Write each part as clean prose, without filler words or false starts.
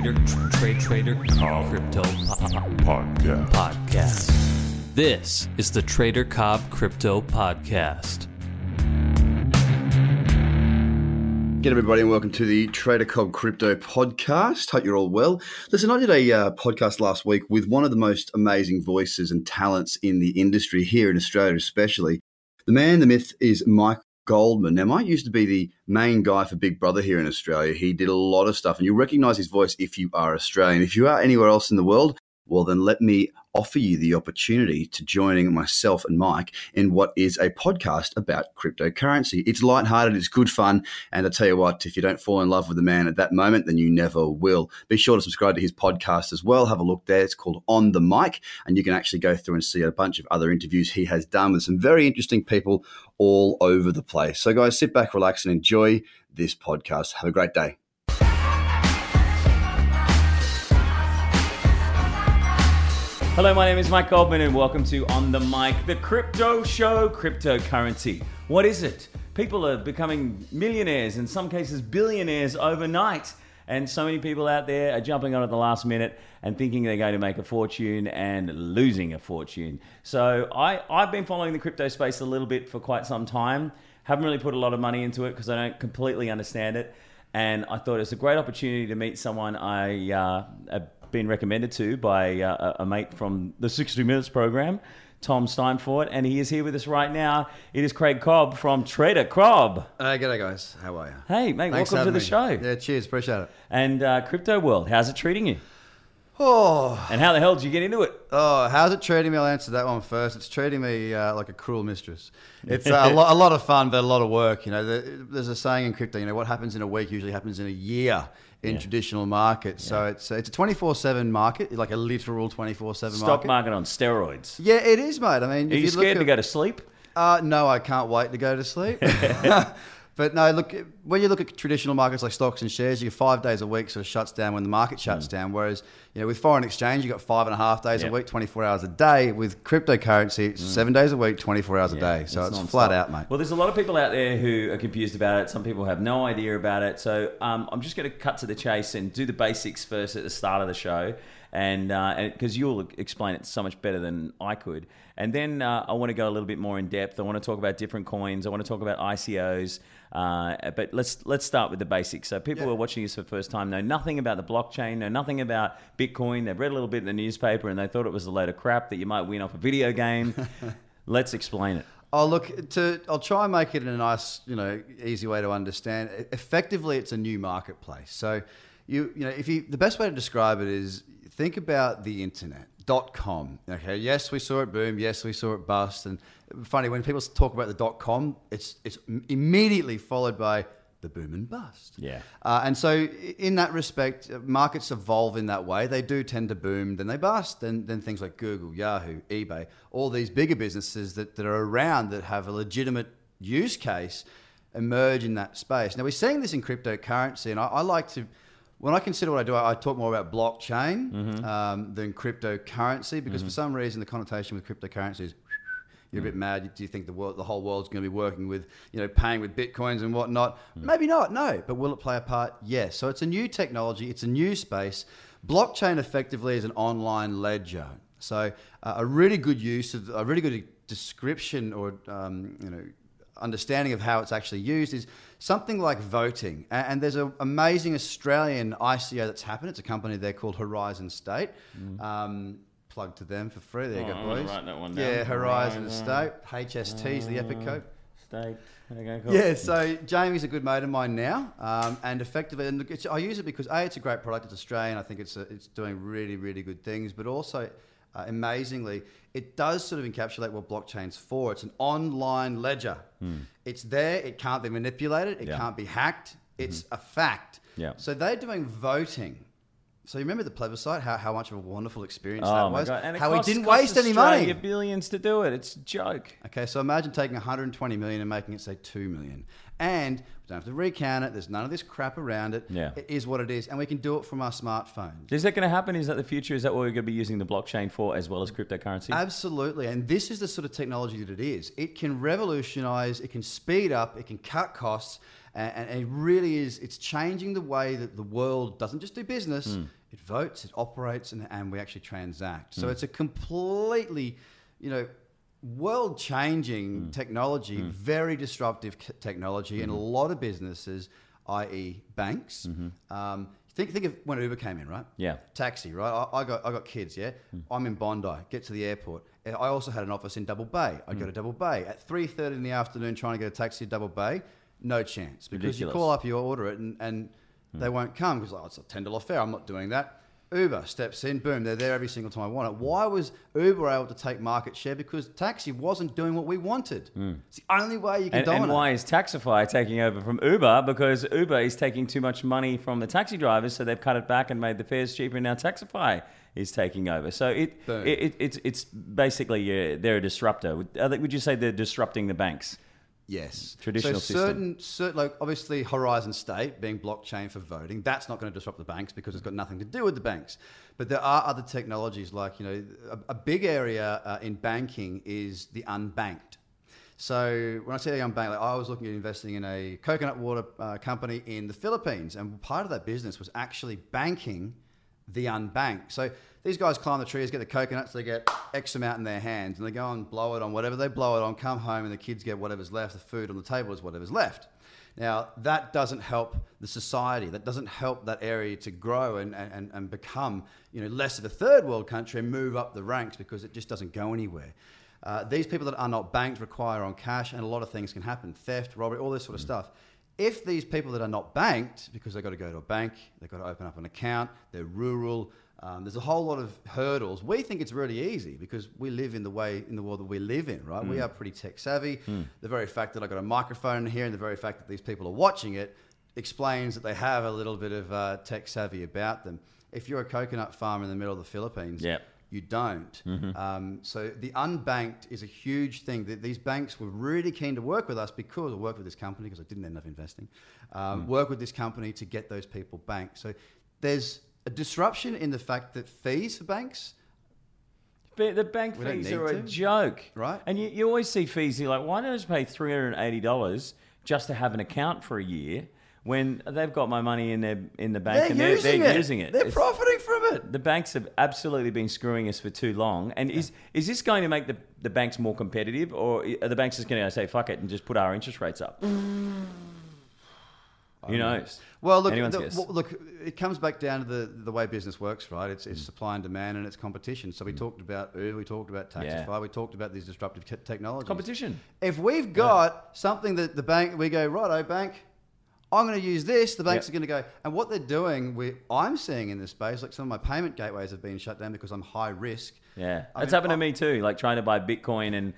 Trader Cobb Crypto Podcast. This is the Trader Cobb Crypto Podcast. G'day everybody and welcome to the Trader Cobb Crypto Podcast. Hope you're all well. Listen, I did a podcast last week with one of the most amazing voices and talents in the industry here in Australia especially. The man, the myth is Mike Goldman. Now, Mike used to be the main guy for Big Brother here in Australia. He did a lot of stuff, and you'll recognise his voice if you are Australian. If you are anywhere else in the world, well, then let me offer you the opportunity to joining myself and Mike in what is a podcast about cryptocurrency. It's lighthearted, it's good fun, and I tell you what, if you don't fall in love with the man at that moment, then you never will. Be sure to subscribe to his podcast as well. Have a look there. It's called On the Mic, and you can actually go through and see a bunch of other interviews he has done with some very interesting people all over the place. So guys, sit back, relax, and enjoy this podcast. Have a great day. Hello, my name is Mike Goldman and welcome to On The Mic, the crypto show, cryptocurrency. What is it? People are becoming millionaires, in some cases billionaires overnight. And so many people out there are jumping on at the last minute and thinking they're going to make a fortune and losing a fortune. So I've been following the crypto space a little bit for quite some time. Haven't really put a lot of money into it because I don't completely understand it. And I thought it's a great opportunity to meet someone been recommended to by a mate from the 60 Minutes program, Tom Steinford, and he is here with us right now. It is Craig Cobb from Trader Cobb. G'day guys, how are you? Hey mate, thanks, welcome to the show. Yeah, cheers, appreciate it. And crypto world, how's it treating you? Oh. And how the hell did you get into it? Oh, how's it treating me? I'll answer that one first. It's treating me like a cruel mistress. It's a lot of fun, but a lot of work. You know, there's a saying in crypto, you know, what happens in a week usually happens in a year in traditional markets. Yeah. So it's a 24/7 market, like a literal 24/7 market. Stock market on steroids. Yeah, it is, mate. I mean, are you scared to go to sleep? No, I can't wait to go to sleep. But no, look, when you look at traditional markets like stocks and shares, you're 5 days a week sort of shuts down when the market shuts down. Whereas, you know, with foreign exchange, you've got 5.5 days a week, 24 hours a day. With cryptocurrency, it's 7 days a week, 24 hours a day. So it's flat out, mate. Well, there's a lot of people out there who are confused about it. Some people have no idea about it. So I'm just going to cut to the chase and do the basics first at the start of the show. And because you'll explain it so much better than I could. And then I want to go a little bit more in depth. I want to talk about different coins. I want to talk about ICOs. But let's start with the basics. So people who are watching this for the first time know nothing about the blockchain, know nothing about Bitcoin. They've read a little bit in the newspaper and they thought it was a load of crap that you might win off a video game. Let's explain it. Oh, look, I'll try and make it in a nice, you know, easy way to understand. Effectively, it's a new marketplace. So you know, the best way to describe it is think about the internet. .com. Okay. Yes, we saw it boom. Yes, we saw it bust. And funny, when people talk about the .com, it's immediately followed by the boom and bust. Yeah. And so in that respect, markets evolve in that way. They do tend to boom, then they bust. Then things like Google, Yahoo, eBay, all these bigger businesses that are around that have a legitimate use case emerge in that space. Now we're seeing this in cryptocurrency, and I like to. When I consider what I do, I talk more about blockchain than cryptocurrency because for some reason the connotation with cryptocurrency is you're a bit mad. Do you think the whole world's going to be working with, you know, paying with bitcoins and whatnot? Maybe not, no. But will it play a part? Yes. So it's a new technology. It's a new space. Blockchain effectively is an online ledger. So a really good description or, you know, understanding of how it's actually used is something like voting. And there's an amazing Australian ICO that's happened. It's a company there called Horizon State. Plug to them for free. There you go, boys. I'm gonna write that one down. Yeah, Horizon State. HST is the epic code. State. Okay, cool. Yeah, so Jamie's a good mate of mine now. And effectively, I use it because A, it's a great product. It's Australian. I think it's doing really, really good things. But also, amazingly, it does sort of encapsulate what blockchain's for. It's an online ledger. It's there. It can't be manipulated. It can't be hacked. It's a fact. Yeah. So they're doing voting. So you remember the plebiscite? How much of a wonderful experience that was. And how we didn't waste any money. Billions to do it. It's a joke. Okay, so imagine taking 120 million and making it say 2 million. and we don't have to recount it. There's none of this crap around it. Yeah. It is what it is, and we can do it from our smartphone. Is that going to happen? Is that the future? Is that what we're going to be using the blockchain for, as well as cryptocurrency? Absolutely, and this is the sort of technology that it is. It can revolutionize, it can speed up, it can cut costs, and it really is, it's changing the way that the world doesn't just do business, it votes, it operates, and we actually transact. So it's a completely, you know, world-changing technology, very disruptive technology in a lot of businesses, i.e. banks. Think of when Uber came in, right? Yeah. Taxi, right? I got kids, yeah? I'm in Bondi, get to the airport. I also had an office in Double Bay. I go to Double Bay. At 3:30 in the afternoon trying to get a taxi to Double Bay, no chance. Because ridiculous. You call up, you order it, and they won't come because it's a $10 fare. I'm not doing that. Uber steps in, boom, they're there every single time I want it. Why was Uber able to take market share? Because taxi wasn't doing what we wanted. It's the only way you can dominate. And why is Taxify taking over from Uber? Because Uber is taking too much money from the taxi drivers, so they've cut it back and made the fares cheaper, and now Taxify is taking over. So it's basically, they're a disruptor. Would you say they're disrupting the banks? Yes. Traditional system. So certain, like obviously Horizon State being blockchain for voting, that's not going to disrupt the banks because it's got nothing to do with the banks. But there are other technologies like, you know, a big area in banking is the unbanked. So when I say the unbanked, like I was looking at investing in a coconut water company in the Philippines, and part of that business was actually banking the unbanked. So these guys climb the trees, get the coconuts, they get X amount in their hands, and they go and blow it on whatever they blow it on, come home, and the kids get whatever's left, the food on the table is whatever's left. Now, that doesn't help the society. That doesn't help that area to grow and become, you know, less of a third world country and move up the ranks because it just doesn't go anywhere. These people that are not banked require on cash, and a lot of things can happen. Theft, robbery, all this sort of stuff. If these people that are not banked, because they've got to go to a bank, they've got to open up an account, they're rural, there's a whole lot of hurdles. We think it's really easy because we live in the world that we live in, right? We are pretty tech savvy. The very fact that I got a microphone here and the very fact that these people are watching it explains that they have a little bit of tech savvy about them. If you're a coconut farmer in the middle of the Philippines, you don't. So the unbanked is a huge thing. These banks were really keen to work with us because I worked with this company because I didn't end up investing. Work with this company to get those people banked. So there's a disruption in the fact that fees for banks. But the bank fees are a joke. Right. And you always see fees, you're like, why don't I just pay $380 just to have an account for a year? When they've got my money in the bank and they're using it. They're profiting from it. The banks have absolutely been screwing us for too long. And is this going to make the banks more competitive, or are the banks just going to say, fuck it, and just put our interest rates up? Who knows? Well, look, it comes back down to the way business works, right? It's supply and demand, and it's competition. So we talked about Uber, we talked about Taxify, we talked about these disruptive technologies. Competition. If we've got something that the bank, we go, righto, bank, I'm going to use this, the banks are going to go. And what they're doing, I'm seeing in this space, like some of my payment gateways have been shut down because I'm high risk. Yeah, that's happened to me too, like trying to buy Bitcoin and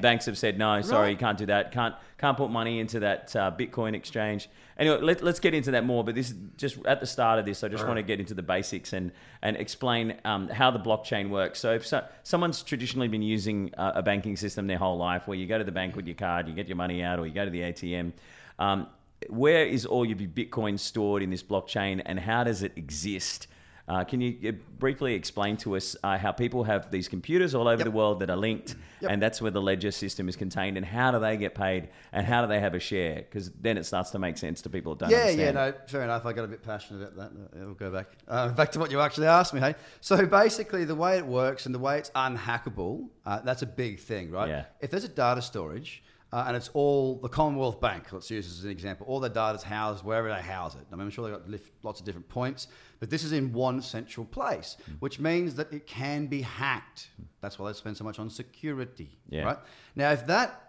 banks have said, no, sorry, you can't do that. Can't put money into that Bitcoin exchange. Anyway, let's get into that more, but this is just at the start of this, I just want to get into the basics and explain how the blockchain works. So if someone's traditionally been using a banking system their whole life, where you go to the bank with your card, you get your money out, or you go to the ATM, where is all your Bitcoin stored in this blockchain, and how does it exist? Can you briefly explain to us how people have these computers all over the world that are linked, and that's where the ledger system is contained, and how do they get paid, and how do they have a share? Because then it starts to make sense to people who don't understand. Yeah, no, fair enough. I got a bit passionate about that. It'll go back. Back to what you actually asked me, hey? So basically the way it works and the way it's unhackable, that's a big thing, right? Yeah. If there's a data storage, and it's all the Commonwealth Bank, let's use as an example. All their data's housed wherever they house it. I mean, I'm sure they've got lots of different points, but this is in one central place, which means that it can be hacked. That's why they spend so much on security, right? Now, if that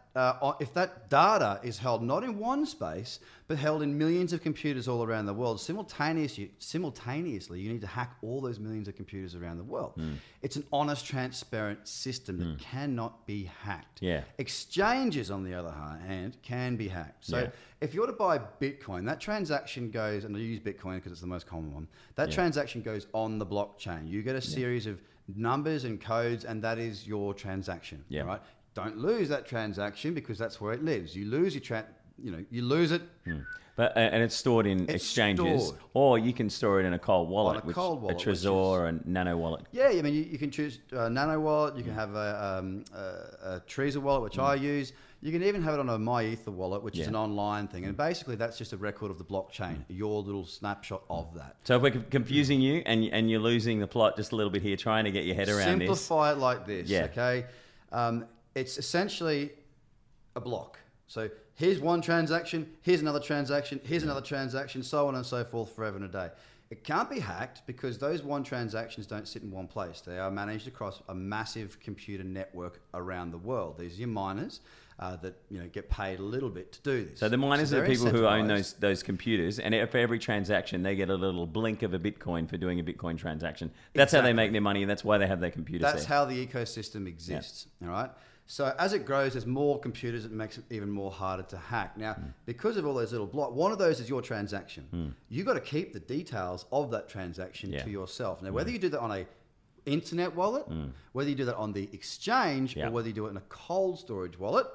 data is held not in one space, but held in millions of computers all around the world, simultaneously, you need to hack all those millions of computers around the world. It's an honest, transparent system that cannot be hacked. Exchanges, on the other hand, can be hacked. So if you were to buy Bitcoin, that transaction goes, and I use Bitcoin because it's the most common one, that transaction goes on the blockchain. You get a series of numbers and codes, and that is your transaction, right? Don't lose that transaction because that's where it lives. You lose your you know, you lose it. But and it's stored in exchanges, or you can store it in a cold wallet, a Trezor and Nano wallet. Yeah, I mean, you can choose a Nano wallet. You can have a Trezor wallet, which I use. You can even have it on a MyEther wallet, which is an online thing. And basically, that's just a record of the blockchain, your little snapshot of that. So if we're confusing you and you're losing the plot just a little bit here, trying to get your head around this. Simplify it like this, okay? It's essentially a block. So here's one transaction, here's another transaction, here's another transaction, so on and so forth forever and a day. It can't be hacked because those one transactions don't sit in one place. They are managed across a massive computer network around the world. These are your miners that get paid a little bit to do this. So the miners are the people who own those computers, and for every transaction they get a little blink of a Bitcoin for doing a Bitcoin transaction. That's how they make their money, and that's why they have their computers there. That's how the ecosystem exists, all right? So as it grows, there's more computers, it makes it even more harder to hack. Now, because of all those little blocks, one of those is your transaction. You've got to keep the details of that transaction to yourself. Now, whether you do that on a internet wallet, whether you do that on the exchange, or whether you do it in a cold storage wallet,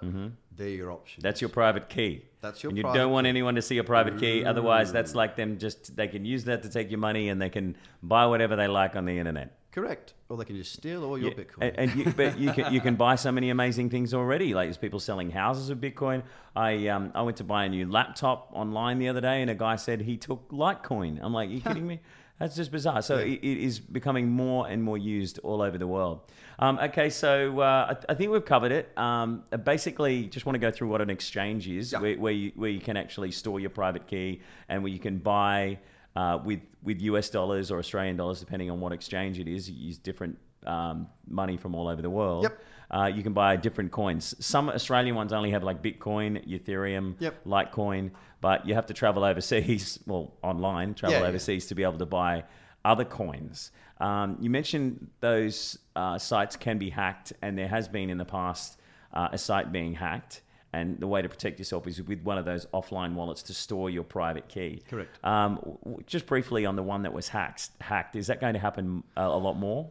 they're your options. That's your private key. That's your private key. You don't want anyone to see your private key. Otherwise, that's like them just, they can use that to take your money and they can buy whatever they like on the internet. Correct. Or they can just steal all your Bitcoin. But you can buy so many amazing things already. Like there's people selling houses with Bitcoin. I went to buy a new laptop online the other day and a guy said he took Litecoin. I'm like, are you kidding me? That's just bizarre. So it is becoming more and more used all over the world. Okay, so I think we've covered it. I basically just want to go through what an exchange is, where you can actually store your private key and where you can buy... with US dollars or Australian dollars, depending on what exchange it is, you use different money from all over the world. You can buy different coins. Some Australian ones only have like Bitcoin, Ethereum, Litecoin, but you have to travel overseas, well, online, travel overseas to be able to buy other coins. You mentioned those sites can be hacked, and there has been in the past a site being hacked. And the way to protect yourself is with one of those offline wallets to store your private key. Correct. Just briefly on the one that was hacked, is that going to happen a lot more?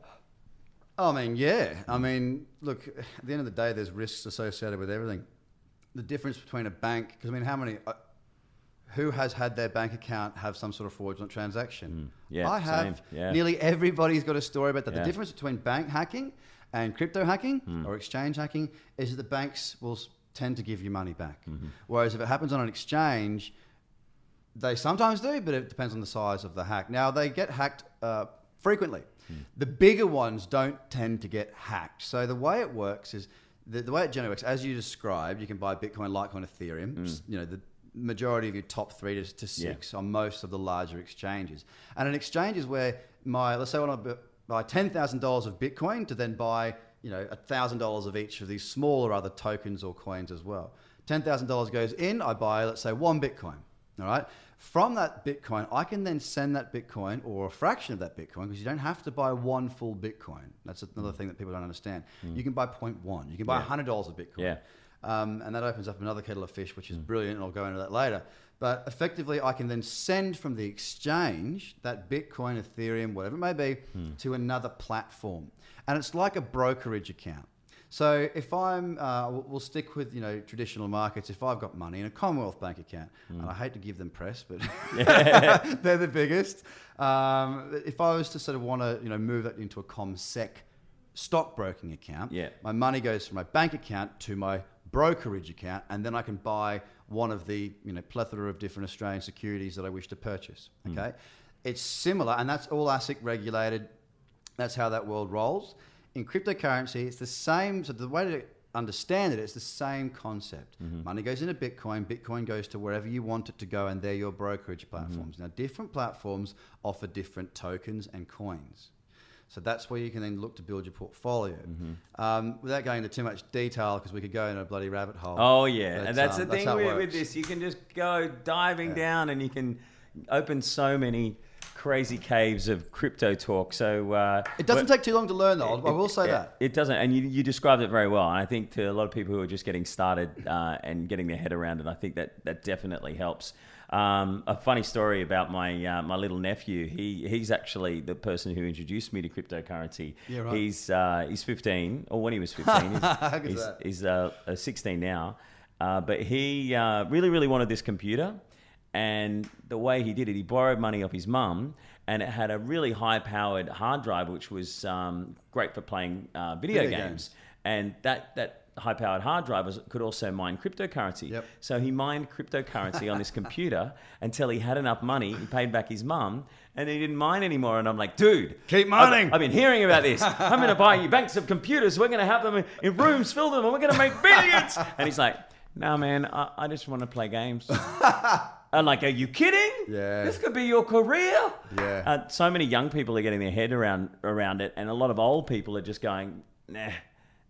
I mean, yeah. I mean, look, at the end of the day, there's risks associated with everything. The difference between a bank, because I mean, who has had their bank account have some sort of fraudulent transaction? I have. Yeah. Nearly everybody's got a story about that. The difference between bank hacking and crypto hacking or exchange hacking is that the banks will tend to give you money back. Whereas if it happens on an exchange, they sometimes do, but it depends on the size of the hack. Now, they get hacked frequently. The bigger ones don't tend to get hacked. So the way it works is, the way it generally works, as you described, you can buy Bitcoin, Litecoin, Ethereum, you know, the majority of your top 3 to 6 on most of the larger exchanges. And an exchange is where let's say I want to buy $10,000 of Bitcoin to then buy $1,000 of each of these smaller other tokens or coins as well. $10,000 goes in, I buy, let's say, 1 Bitcoin, all right? From that Bitcoin, I can then send that Bitcoin or a fraction of that Bitcoin, because you don't have to buy one full Bitcoin. That's another thing that people don't understand. You can buy 0.1, you can buy $100 of Bitcoin. And that opens up another kettle of fish, which is brilliant, and I'll go into that later. But effectively, I can then send from the exchange that Bitcoin, Ethereum, whatever it may be, to another platform. And it's like a brokerage account. So if I'm, we'll stick with, traditional markets. If I've got money in a Commonwealth Bank account, and I hate to give them press, but they're the biggest. If I was to sort of want to, move that into a ComSec stockbroking account, my money goes from my bank account to my brokerage account, and then I can buy one of the plethora of different Australian securities that I wish to purchase. Okay, it's similar, and that's all ASIC regulated. That's how that world rolls. In cryptocurrency, it's the same. So the way to understand it, it's the same concept. Money goes into Bitcoin. Bitcoin goes to wherever you want it to go, and they're your brokerage platforms. Now, different platforms offer different tokens and coins. So that's where you can then look to build your portfolio. Without going into too much detail, because we could go in a bloody rabbit hole. Oh, yeah. But, and that's the thing with this. You can just go diving down and you can open so many crazy caves of crypto talk. So it doesn't take too long to learn, though. I will say that. It doesn't. And you described it very well. And I think to a lot of people who are just getting started and getting their head around it, I think that definitely helps. A funny story about my little nephew. He's actually the person who introduced me to cryptocurrency. Yeah, right. He's 15, or when he was 15, he's 16 now, But he really, really wanted this computer. And the way he did it, he borrowed money off his mum, and it had a really high-powered hard drive, which was great for playing video games. And that high-powered hard drive could also mine cryptocurrency. Yep. So he mined cryptocurrency on this computer until he had enough money. He paid back his mum, and he didn't mine anymore. And I'm like, dude, keep mining. I've been hearing about this. I'm going to buy you banks of computers. We're going to have them in rooms, fill them, and we're going to make billions. And he's like, no, man, I just want to play games. I'm like, are you kidding? Yeah. This could be your career. Yeah. So many young people are getting their head around it, and a lot of old people are just going, nah,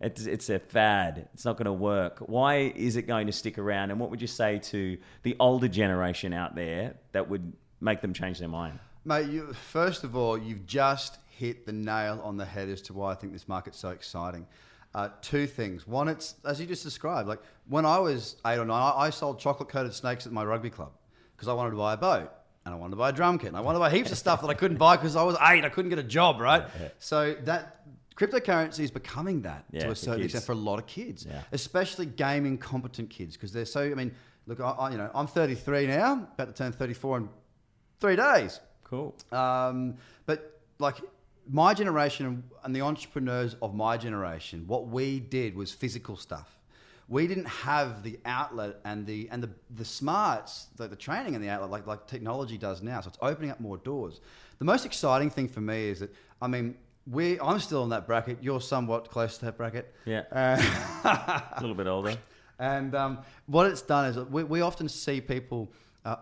it's a fad. It's not going to work. Why is it going to stick around? And what would you say to the older generation out there that would make them change their mind? Mate, first of all, you've just hit the nail on the head as to why I think this market's so exciting. Two things. One, it's, as you just described, like when I was 8 or 9, I sold chocolate-coated snakes at my rugby club, because I wanted to buy a boat, and I wanted to buy a drum kit, and I wanted to buy heaps of stuff that I couldn't buy because I was 8, I couldn't get a job, right? Yeah. So that cryptocurrency is becoming that to a certain extent for a lot of kids, especially gaming competent kids, because they're so, I mean, look, you know, I'm 33 now, about to turn 34 in 3 days. Cool. But like my generation and the entrepreneurs of my generation, what we did was physical stuff. We didn't have the outlet and the smarts, the training and the outlet like technology does now. So it's opening up more doors. The most exciting thing for me is that, I mean, I'm still in that bracket. You're somewhat close to that bracket. Yeah, a little bit older. And what it's done is we often see people,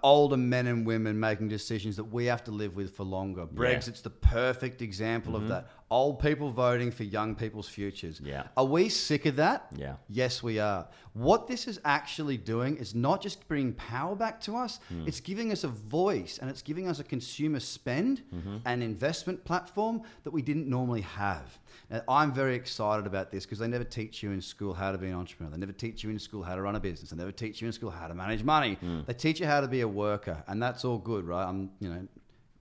older men and women, making decisions that we have to live with for longer. Brexit's the perfect example of that. Old people voting for young people's futures. Yeah. Are we sick of that? Yeah. Yes, we are. What this is actually doing is not just bringing power back to us. It's giving us a voice, and it's giving us a consumer spend and investment platform that we didn't normally have. And I'm very excited about this because they never teach you in school how to be an entrepreneur. They never teach you in school how to run a business. They never teach you in school how to manage money. They teach you how to be a worker, and that's all good, right? You know,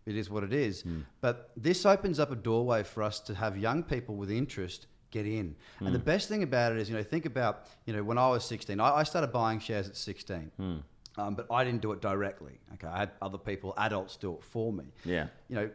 it is what it is. But this opens up a doorway for us to have young people with interest get in. And the best thing about it is, you know, think about, you know, when I was 16, I started buying shares at 16, but I didn't do it directly. Okay, I had other people, adults, do it for me. Yeah, you know,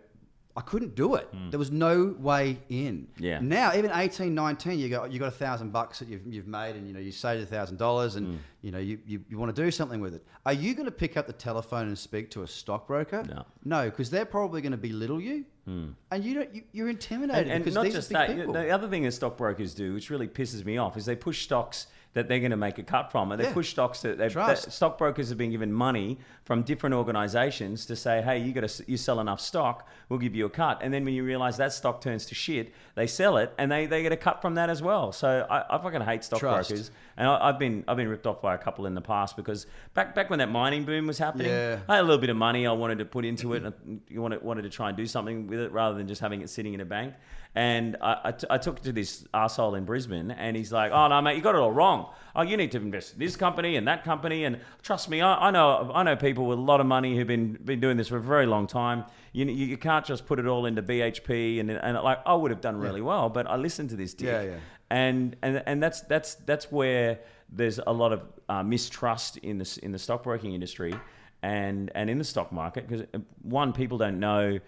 I couldn't do it. There was no way in. Yeah. Now, even 18, 19, you got $1,000 that you've made, and you know you saved $1,000, and you know you want to do something with it. Are you going to pick up the telephone and speak to a stockbroker? No. No, because they're probably going to belittle you, and you're intimidated. And because not these just are big that. People. The other thing that stockbrokers do, which really pisses me off, is they push stocks that they're going to make a cut from, and they push stocks that stockbrokers have been given money from different organizations to say, hey, you sell enough stock, we'll give you a cut. And then when you realize that stock turns to shit, they sell it, and they get a cut from that as well. So I fucking hate stockbrokers, and I've been ripped off by a couple in the past, because back when that mining boom was happening, I had a little bit of money I wanted to put into it, and I wanted to try and do something with it rather than just having it sitting in a bank. And I took it to this arsehole in Brisbane, and he's like, oh, no, mate, you got it all wrong. Oh, you need to invest in this company and that company. And trust me, I know people with a lot of money who've been doing this for a very long time. You can't just put it all into BHP. And like, I would have done really well, but I listened to this dick. Yeah, yeah. And that's where there's a lot of mistrust in the stockbroking industry and in the stock market, because one, people don't know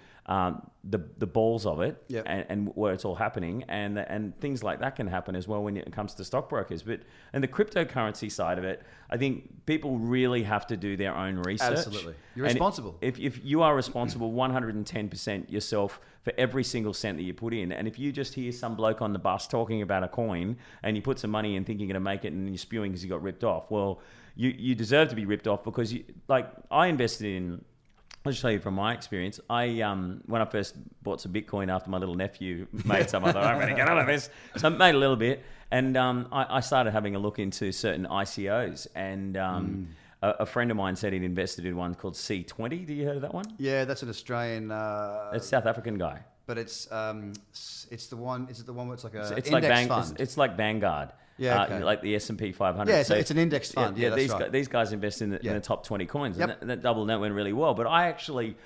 the balls of it and where it's all happening, and things like that can happen as well when it comes to stockbrokers. But and the cryptocurrency side of it, I think people really have to do their own research. Absolutely, you're responsible. If you are responsible 110% yourself for every single cent that you put in, and if you just hear some bloke on the bus talking about a coin and you put some money in thinking you're going to make it and you're spewing because you got ripped off, well, you deserve to be ripped off, because I invested in. I'll just tell you from my experience. When I first bought some Bitcoin after my little nephew made some, I thought, I'm going to get out of this. So I made a little bit, and I started having a look into certain ICOs. And a friend of mine said he'd invested in one called C20. Do you heard of that one? Yeah, that's an Australian. It's South African guy. But it's the one. Is it the one where it's like a index fund? It's like Vanguard. Yeah, okay. Like the S&P 500. Yeah, so it's an index fund. Yeah, these guys invest in the top 20 coins, yep. and that doubled and that went really well. But I actually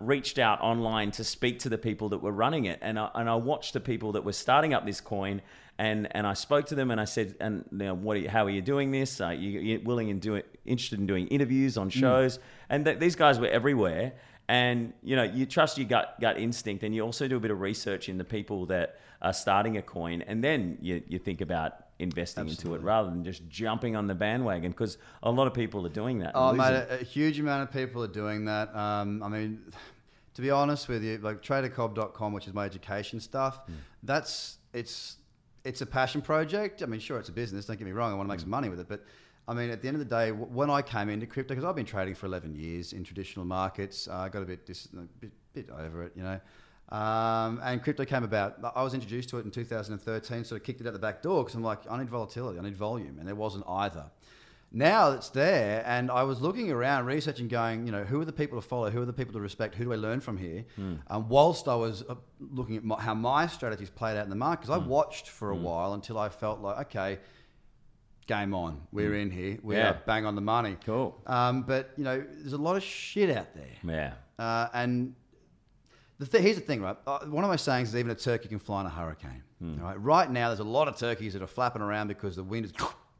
reached out online to speak to the people that were running it, and I watched the people that were starting up this coin, and I spoke to them, and I said, and you know, how are you doing this? Are you willing and interested in doing interviews on shows? Mm. And these guys were everywhere. And you know, you trust your gut instinct, and you also do a bit of research in the people that are starting a coin, and then you think about investing Absolutely. Into it rather than just jumping on the bandwagon, because a lot of people are doing that. Oh mate, a huge amount of people are doing that. I mean, to be honest with you, like TraderCobb.com, which is my education stuff, it's a passion project. I mean, sure, it's a business. Don't get me wrong. I want to make some money with it, but I mean, at the end of the day, when I came into crypto, because I've been trading for 11 years in traditional markets, I got a bit over it, you know. And crypto came about. I was introduced to it in 2013, sort of kicked it out the back door because I'm like, I need volatility, I need volume, and there wasn't either. Now it's there, and I was looking around, researching, going, you know, who are the people to follow? Who are the people to respect? Who do I learn from here? Mm. Whilst I was looking at how my strategies played out in the market, because I watched for a while until I felt like, okay, game on, we're in here, we are bang on the money. Cool. But you know, there's a lot of shit out there. Yeah. And here's the thing, right? One of my sayings is even a turkey can fly in a hurricane. Mm. All right? Right now, there's a lot of turkeys that are flapping around because the wind is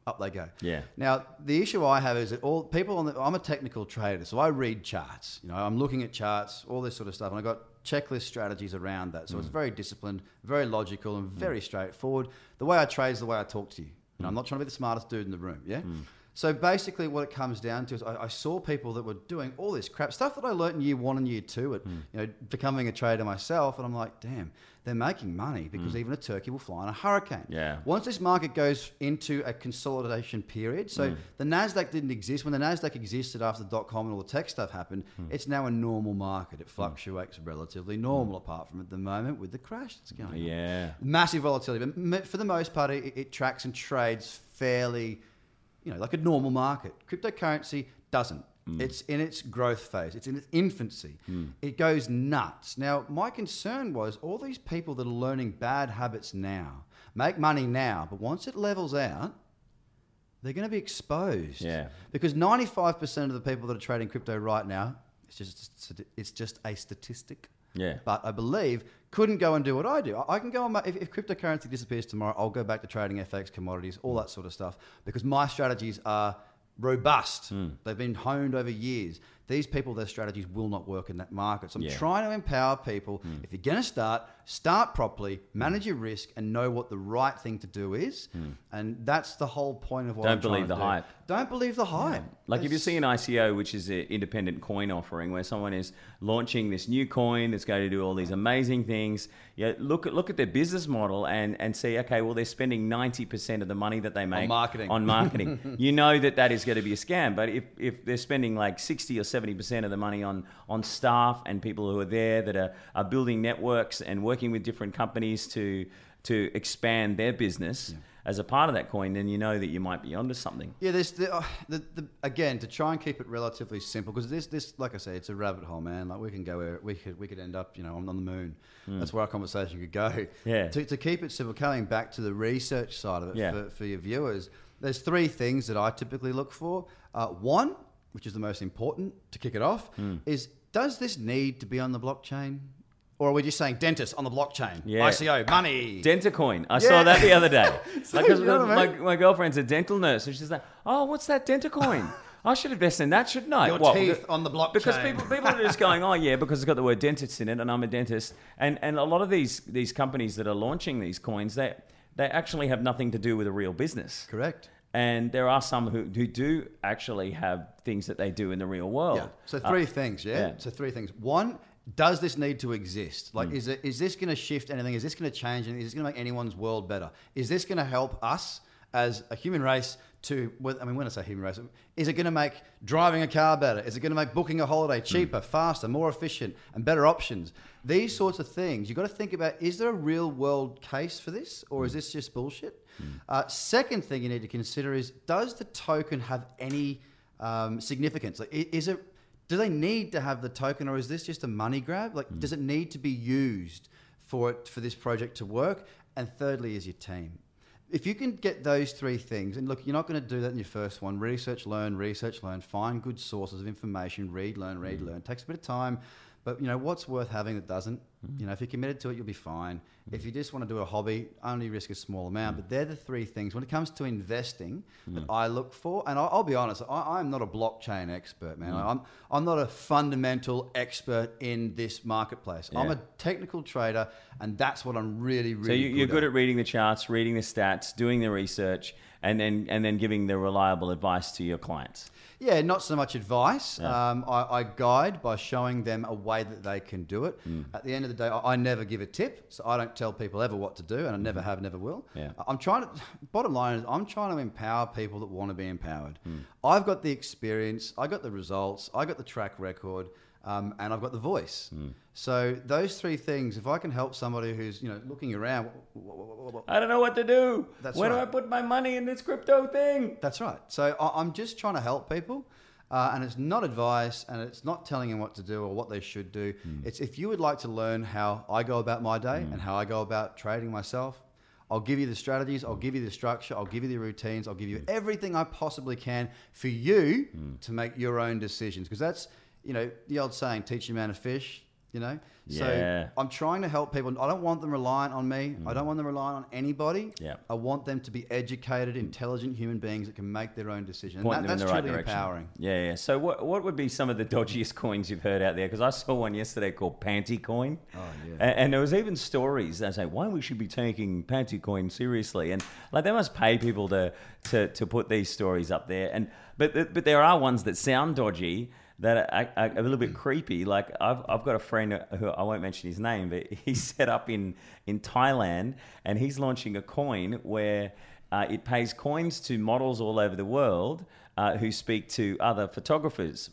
up they go. Yeah. Now the issue I have is that all people I'm a technical trader, so I read charts. You know, I'm looking at charts, all this sort of stuff, and I got checklist strategies around that. So it's very disciplined, very logical, and very straightforward. The way I trade is the way I talk to you. You know, I'm not trying to be the smartest dude in the room, yeah? Mm. So basically what it comes down to is I saw people that were doing all this crap, stuff that I learned in year 1 and year 2 at you know, becoming a trader myself, and I'm like, damn, they're making money because even a turkey will fly in a hurricane. Yeah. Once this market goes into a consolidation period, so the NASDAQ didn't exist. When the NASDAQ existed after the .com and all the tech stuff happened, it's now a normal market. It fluctuates relatively normal, apart from at the moment with the crash that's going on. Massive volatility, but for the most part, it tracks and trades fairly, you know, like a normal market. Cryptocurrency doesn't. It's in its growth phase. It's in its infancy. It goes nuts. Now, my concern was all these people that are learning bad habits now, make money now, but once it levels out, they're going to be exposed. Yeah. Because 95% of the people that are trading crypto right now, it's just a statistic. Yeah. But I believe couldn't go and do what I do. I can go on my, if cryptocurrency disappears tomorrow, I'll go back to trading FX, commodities, all that sort of stuff, because my strategies are robust. They've been honed over years. These people, their strategies will not work in that market. So I'm trying to empower people. If you're going to start properly, manage your risk, and know what the right thing to do is. And that's the whole point of what I'm trying to do. Don't believe the hype. Don't believe the hype. Yeah. Like if you see an ICO, which is an independent coin offering, where someone is launching this new coin that's going to do all these amazing things, you look at their business model and see, okay, well, they're spending 90% of the money that they make on marketing. You know that is going to be a scam. But if they're spending like 60 or 70% of the money on staff and people who are there that are building networks and working with different companies to expand their business as a part of that coin, then you know that you might be onto something. Yeah, there's again, to try and keep it relatively simple, because this, like I say, it's a rabbit hole, man. Like we can go where we could end up, you know, on the moon. That's where our conversation could go. Yeah. To keep it simple, coming back to the research side of it for your viewers, there's 3 things that I typically look for. One, which is the most important to kick it off, is does this need to be on the blockchain? Or are we just saying dentist on the blockchain? Yeah. ICO, money. Dentacoin. I saw that the other day. So, like, you know, my girlfriend's a dental nurse, and she's like, oh, what's that Dentacoin? I should invest in that, shouldn't I? Your teeth on the blockchain. Because people are just going, oh yeah, because it's got the word dentist in it, and I'm a dentist. And a lot of these companies that are launching these coins, they actually have nothing to do with a real business. Correct. And there are some who do actually have things that they do in the real world. Yeah. So 3 things, yeah? So 3 things. One, does this need to exist? Like, is this going to shift anything? Is this going to change anything? Is this going to make anyone's world better? Is this going to help us as a human race to, I mean, when I say human race, is it going to make driving a car better? Is it going to make booking a holiday cheaper, faster, more efficient, and better options? These sorts of things. You've got to think about, is there a real world case for this? Or is this just bullshit? Second thing you need to consider is, does the token have any significance? Like, do they need to have the token, or is this just a money grab? Like, does it need to be used for this project to work? And thirdly is your team. If you can get those three things, and look, you're not going to do that in your first one. Research, learn, find good sources of information, read, learn. It takes a bit of time, but you know, what's worth having that doesn't? You know, if you're committed to it, you'll be fine. If you just want to do a hobby, only risk a small amount. But they're the three things when it comes to investing that I look for. And I'll be honest, I'm not a blockchain expert, man. I'm not a fundamental expert in this marketplace. I'm a technical trader, and that's what I'm really, really good at. So you're good at reading the charts, reading the stats, doing the research, and then giving the reliable advice to your clients. Yeah, not so much advice. Yeah. I guide by showing them a way that they can do it. At the end of the day, I never give a tip, so I don't tell people ever what to do, and I never have, never will. Yeah. Bottom line is, I'm trying to empower people that want to be empowered. I've got the experience, I got the results, I got the track record, and I've got the voice. So those three things, if I can help somebody who's, you know, looking around, I don't know what to do. Where do I put my money in this crypto thing? That's right. So I'm just trying to help people. And it's not advice, and it's not telling them what to do or what they should do. It's if you would like to learn how I go about my day and how I go about trading myself, I'll give you the strategies, I'll give you the structure, I'll give you the routines, I'll give you everything I possibly can for you to make your own decisions. Because that's, you know, the old saying, teach a man to fish, you know? Yeah. So I'm trying to help people. I don't want them reliant on me. I don't want them reliant on anybody. Yeah. I want them to be educated, intelligent human beings that can make their own decisions. That's truly empowering. Yeah, yeah. So what would be some of the dodgiest coins you've heard out there? Because I saw one yesterday called Pantycoin. Oh, yeah. And there was even stories that say, why we should be taking Pantycoin seriously? And like, they must pay people to put these stories up there. And but there are ones that sound dodgy, that are a little bit creepy. Like I've got a friend who I won't mention his name, but he's set up in Thailand, and he's launching a coin where it pays coins to models all over the world who speak to other photographers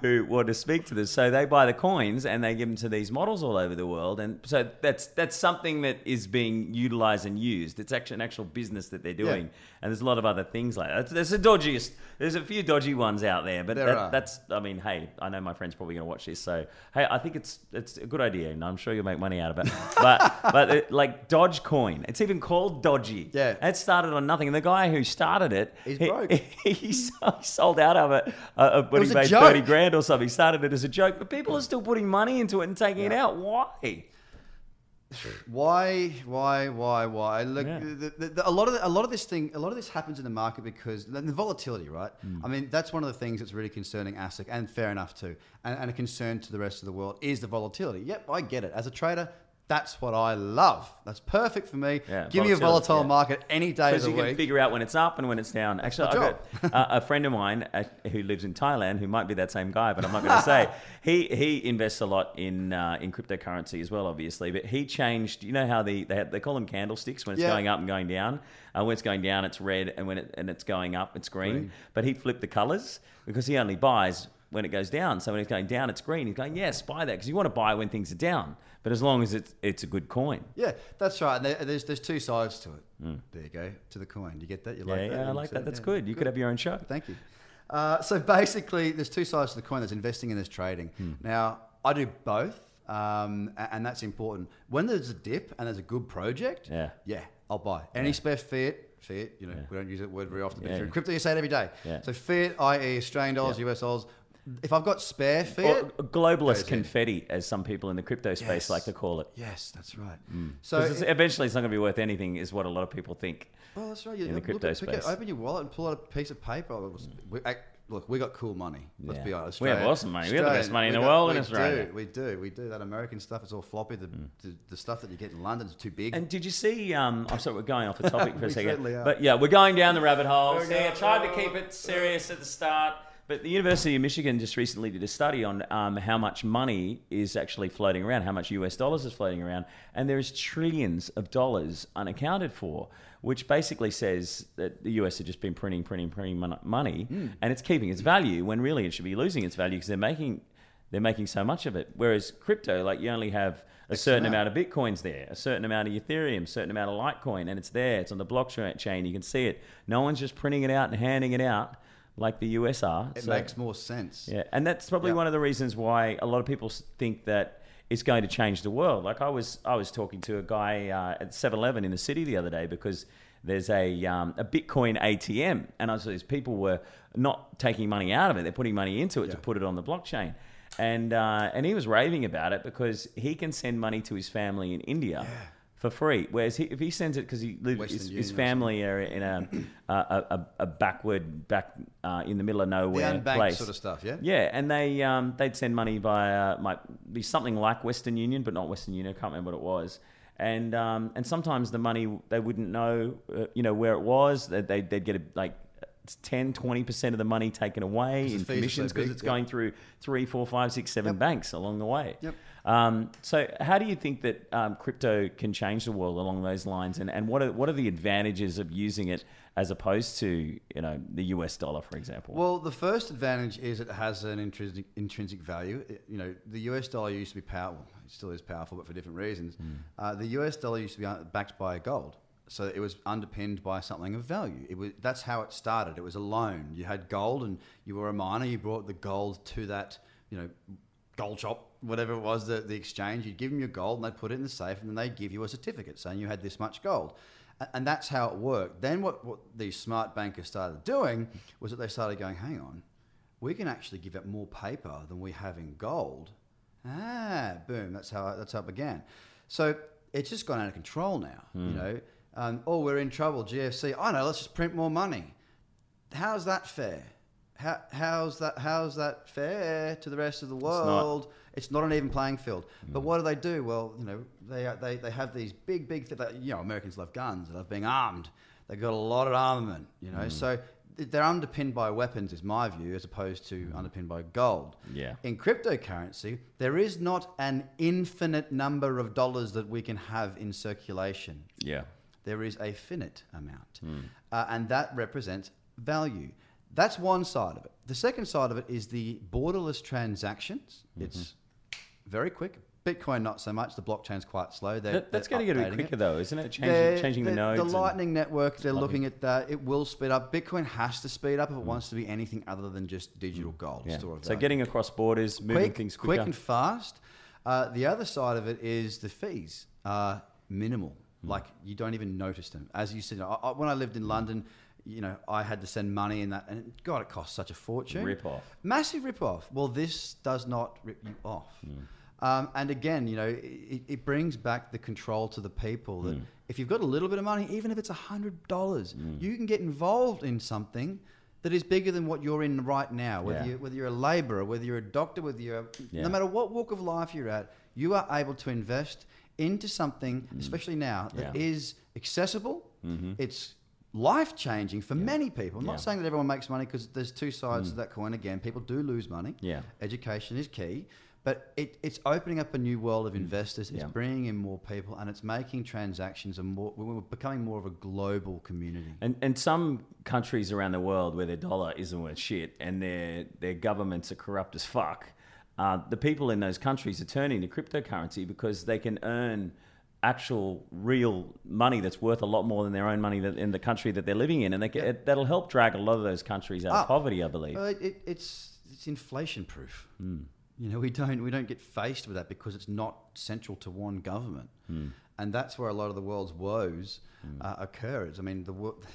who want to speak to them. So they buy the coins and they give them to these models all over the world. And so that's something that is being utilized and used. It's actually an actual business that they're doing. Yeah. And there's a lot of other things like that. There's a few dodgy ones out there, but that's, I mean, hey, I know my friend's probably going to watch this. So, hey, I think it's a good idea, and I'm sure you'll make money out of it. but like Dogecoin, it's even called dodgy. Yeah. It started on nothing. And the guy who started it, he's broke. He sold out of it when he made 30 grand or something. He started it as a joke, but people are still putting money into it and taking it out. Why? Why? Look, a lot of this happens in the market because the volatility, right? I mean, that's one of the things that's really concerning ASIC, and fair enough too, and a concern to the rest of the world is the volatility. Yep, I get it. As a trader, that's what I love. That's perfect for me. Yeah, give me a volatile market any day of the week. Because you can figure out when it's up and when it's down. Actually, I've got a friend of mine who lives in Thailand, who might be that same guy, but I'm not going to say. He invests a lot in cryptocurrency as well, obviously. But he changed, you know how they call them candlesticks when it's going up and going down. When it's going down, it's red, and when it's going up, it's green. But he flipped the colors because he only buys when it goes down. So when it's going down, it's green. He's going, yes, buy that, because you want to buy when things are down. But as long as it's a good coin. Yeah, that's right. There's two sides to it. There you go, to the coin. You get that? You like that? Yeah, I like that. That's good. You could have your own show. Thank you. So basically, there's two sides to the coin. There's investing and there's trading. Now, I do both, and that's important. When there's a dip and there's a good project, I'll buy. Any spare fiat, you know, we don't use that word very often, but if you're in crypto, you say it every day. Yeah. So fiat, i.e. Australian dollars, US dollars. If I've got spare fiat, or globalist confetti, as some people in the crypto space like to call it. Yes, that's right. So eventually, it's not going to be worth anything, is what a lot of people think. Well, that's right. You in the crypto space, open your wallet and pull out a piece of paper. Look, we got cool money. Let's be honest. We have awesome money. We have the best money in the world in Australia. We do. That American stuff is all floppy. The stuff that you get in London is too big. And did you see, I'm sorry, we're going off the topic for a second. But yeah, we're going down the rabbit hole. See, I tried to keep it serious at the start. But the University of Michigan just recently did a study on how much money is actually floating around, how much US dollars is floating around, and there is trillions of dollars unaccounted for, which basically says that the US have just been printing money, and it's keeping its value when really it should be losing its value because they're making so much of it. Whereas crypto, like you only have a certain amount of Bitcoins there, a certain amount of Ethereum, a certain amount of Litecoin, and it's there, it's on the blockchain, you can see it. No one's just printing it out and handing it out like the US are. It makes more sense. Yeah, and that's probably one of the reasons why a lot of people think that is going to change the world. Like I was talking to a guy at 7-Eleven in the city the other day because there's a Bitcoin ATM, and I saw these people were not taking money out of it; they're putting money into it to put it on the blockchain. And he was raving about it because he can send money to his family in India for free. Whereas if he sends it because he lives, his family are in a backward, in the middle of nowhere the unbanked place, sort of stuff. Yeah, yeah. And they'd send money via might be something like Western Union, but not Western Union. I can't remember what it was. And sometimes the money they wouldn't know, you know, where it was. They'd get like 10, 20% of the money taken away in commissions because it's going through 3, 4, 5, 6, 7 banks along the way. Yep. So how do you think that crypto can change the world along those lines? And what are the advantages of using it as opposed to, you know, the US dollar, for example? Well, the first advantage is it has an intrinsic value. You know, the US dollar used to be powerful. It still is powerful, but for different reasons. The US dollar used to be backed by gold. So it was underpinned by something of value. It was, that's how it started. It was a loan. You had gold and you were a miner. You brought the gold to that, you know, gold shop, whatever it was, the exchange. You'd give them your gold and they'd put it in the safe and then they'd give you a certificate saying you had this much gold. And that's how it worked. Then what these smart bankers started doing was that they started going, hang on, we can actually give out more paper than we have in gold. Ah, boom, that's how it began. So it's just gone out of control now, you know. Oh, we're in trouble, GFC. Oh no, let's just print more money. How's that fair? How's that fair to the rest of the world? It's not an even playing field. But what do they do? Well, you know, they have these big you know, Americans love guns. They love being armed. They've got a lot of armament, you know. So they're underpinned by weapons, is my view, as opposed to underpinned by gold. Yeah. In cryptocurrency, there is not an infinite number of dollars that we can have in circulation. Yeah. There is a finite amount, and that represents value. That's one side of it. The second side of it is the borderless transactions. It's very quick. Bitcoin, not so much. The blockchain's quite slow. That's going to get a bit quicker, though, isn't it? Changing the nodes. The Lightning Network, they're looking at that. It will speed up. Bitcoin has to speed up if it wants to be anything other than just digital gold. Yeah. So getting across borders, moving things quicker. Quick and fast. The other side of it is the fees are minimal. Like, you don't even notice them. As you said, when I lived in London, you know, I had to send money in that, and God, it cost such a fortune. Rip-off. Massive rip-off. Well, this does not rip you off. And again, you know, it brings back the control to the people that if you've got a little bit of money, even if it's $100, you can get involved in something that is bigger than what you're in right now, whether you're a labourer, whether you're a doctor, whether you're no matter what walk of life you're at, you are able to invest into something, especially now, that is accessible. It's life-changing for many people. I'm not saying that everyone makes money, because there's two sides to that coin again. People do lose money. Yeah. Education is key. But it's opening up a new world of investors. It's bringing in more people, and it's making transactions we're becoming more of a global community. And some countries around the world where their dollar isn't worth shit and their governments are corrupt as fuck, the people in those countries are turning to cryptocurrency because they can earn actual real money that's worth a lot more than their own money that in the country that they're living in. And that'll help drag a lot of those countries out of poverty, I believe. It's inflation proof. You know, we don't get faced with that because it's not central to one government. And that's where a lot of the world's woes occur. I mean,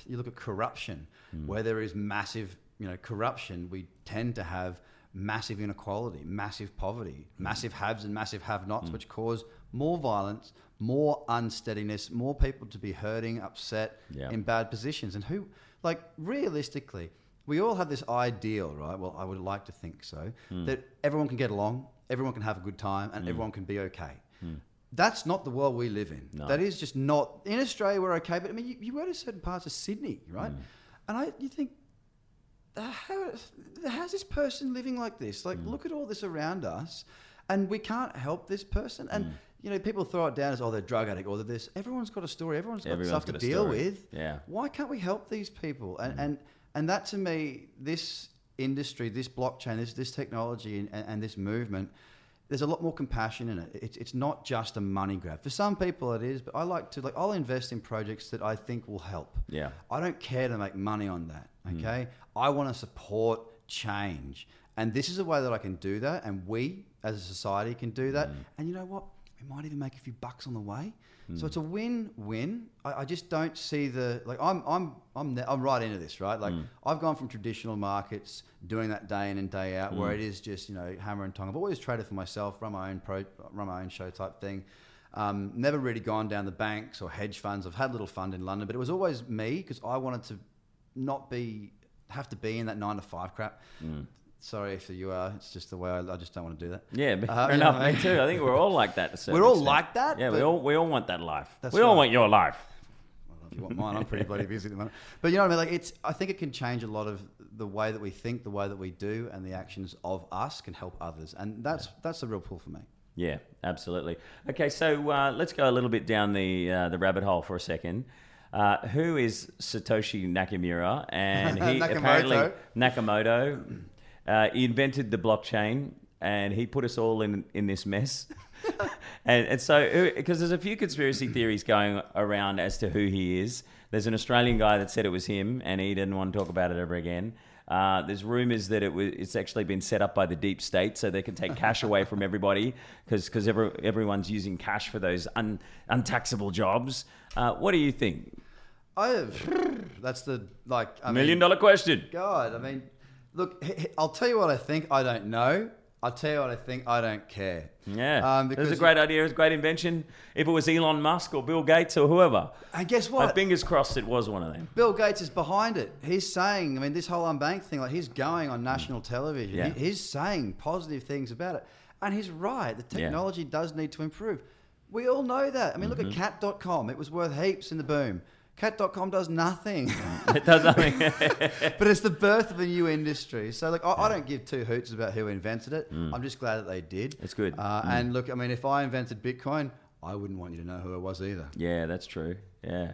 you look at corruption. Where there is massive, you know, corruption, we tend to have massive inequality, massive poverty, massive haves and massive have-nots, which cause more violence, more unsteadiness, more people to be hurting, upset, in bad positions. And who, like, realistically, we all have this ideal, right? Well, I would like to think so, that everyone can get along, everyone can have a good time, and everyone can be okay. That's not the world we live in. No. That is just not, in Australia we're okay, but I mean, you go to certain parts of Sydney, right? And you think, how's this person living like this? Like, look at all this around us, and we can't help this person. And you know, people throw it down as, oh, they're drug addict, or they're this. Everyone's got a story. Everyone's got stuff to deal with. Yeah. Why can't we help these people? And that, to me, this industry, this blockchain, this technology, and this movement, there's a lot more compassion in it. It's not just a money grab. For some people it is, but I like I'll invest in projects that I think will help. Yeah. I don't care to make money on that. Okay. I want to support change. And this is a way that I can do that, and we as a society can do that. And you know what? We might even make a few bucks on the way. So it's a win-win. I just don't see the, like, I'm right into this, right? Like, I've gone from traditional markets, doing that day in and day out, where it is just, you know, hammer and tongue. I've always traded for myself, run my own show type thing. Never really gone down the banks or hedge funds. I've had a little fund in London, but it was always me, because I wanted to not have to be in that 9-to-5 crap. Sorry if you are. It's just the way I just don't want to do that. Yeah, but fair enough. Me too. I think we're all like that. We're all like that. Yeah, we all want that life. We all want your life. I don't know if you want mine. I'm pretty bloody busy at the moment. But you know what I mean? Like, it's, I think it can change a lot of the way that we think, the way that we do, and the actions of us can help others. And that's the real pull for me. Yeah, absolutely. Okay, so let's go a little bit down the rabbit hole for a second. Who is Satoshi Nakamura? And he apparently Nakamoto. He invented the blockchain, and he put us all in this mess. and so, because there's a few conspiracy theories going around as to who he is. There's an Australian guy that said it was him, and he didn't want to talk about it ever again. There's rumors that it's actually been set up by the deep state so they can take cash away from everybody, because everyone's using cash for those untaxable jobs. What do you think? That's the, like... $1 million question. God, I mean... Look, I'll tell you what I think. I don't know. I'll tell you what I think. I don't care. Yeah. Because it was a great idea. It was a great invention. If it was Elon Musk or Bill Gates or whoever. And guess what? My fingers crossed it was one of them. Bill Gates is behind it. He's saying, I mean, this whole unbanked thing, like, he's going on national television. Yeah. He's saying positive things about it. And he's right. The technology does need to improve. We all know that. I mean, look at cat.com. It was worth heaps in the boom. Cat.com does nothing. It does nothing. But it's the birth of a new industry. So, like, I don't give two hoots about who invented it. I'm just glad that they did. It's good. And look, I mean, if I invented Bitcoin, I wouldn't want you to know who I was either. Yeah, that's true. Yeah.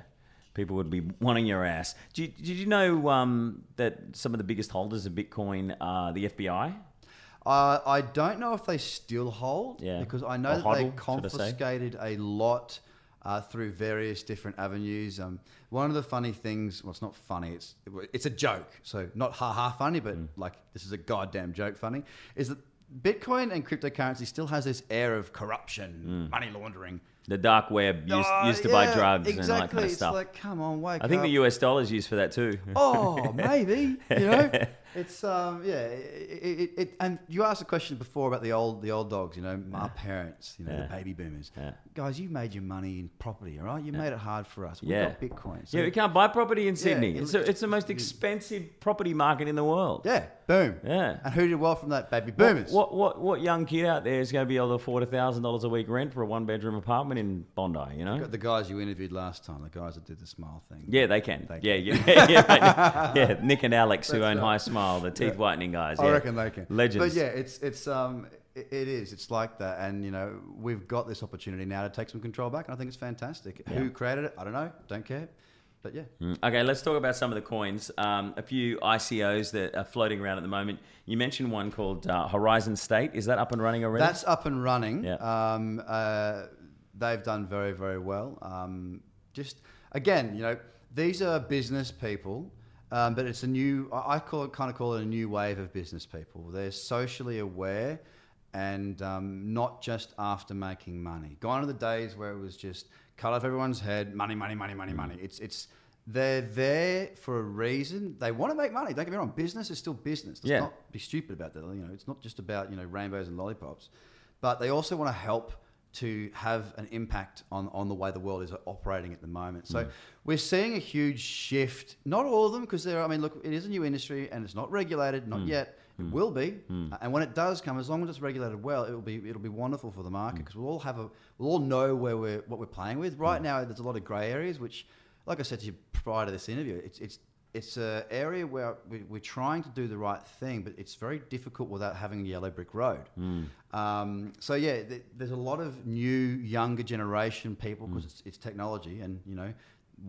People would be wanting your ass. Did you know that some of the biggest holders of Bitcoin are the FBI? I don't know if they still hold. Yeah. Because I know that they confiscated a lot... through various different avenues. One of the funny things, well, it's not funny, it's a joke. So not ha-ha funny, but like, this is a goddamn joke funny, is that Bitcoin and cryptocurrency still has this air of corruption, money laundering. The dark web used to buy drugs and that kind of stuff. It's like, come on, wake up. I think the US dollar's used for that too. Oh, maybe, you know? It's, and you asked a question before about the old dogs, you know, my parents, you know, the baby boomers. Yeah. Guys, you made your money in property, all right? You made it hard for us. We've got Bitcoin. So yeah, we can't buy property in Sydney. It's the most expensive property market in the world. Yeah, boom. Yeah. And who did well from that? Baby boomers. What young kid out there is going to be able to afford $1,000 a week rent for a one-bedroom apartment in Bondi, you know? You've got the guys you interviewed last time, the guys that did the smile thing. Yeah, they can. Yeah, Nick and Alex, who own High Smile. Oh, the teeth whitening guys. I reckon they can. Legends. But yeah, it's like that. And you know, we've got this opportunity now to take some control back, and I think it's fantastic. Yeah. Who created it? I don't know. Don't care. But yeah. Okay, let's talk about some of the coins. A few ICOs that are floating around at the moment. You mentioned one called Horizon State. Is that up and running already? That's up and running. Yeah. They've done very, very well. Just again, you know, these are business people. But it's a new, I kind of call it a new wave of business people. They're socially aware and not just after making money. Gone are the days where it was just cut off everyone's head, money, money, money, money, money. They're there for a reason. They want to make money. Don't get me wrong, business is still business. Let's not be stupid about that. You know, it's not just about, you know, rainbows and lollipops, but they also want to help to have an impact on the way the world is operating at the moment. So we're seeing a huge shift, not all of them, because I mean, look, it is a new industry and it's not regulated, not yet. It will be. And when it does come, as long as it's regulated well, it'll be wonderful for the market, because we'll all know what we're playing with. Right now, there's a lot of gray areas, which, like I said to you prior to this interview, it's an area where we're trying to do the right thing, but it's very difficult without having a yellow brick road. So yeah, there's a lot of new, younger generation people, because it's technology, and you know,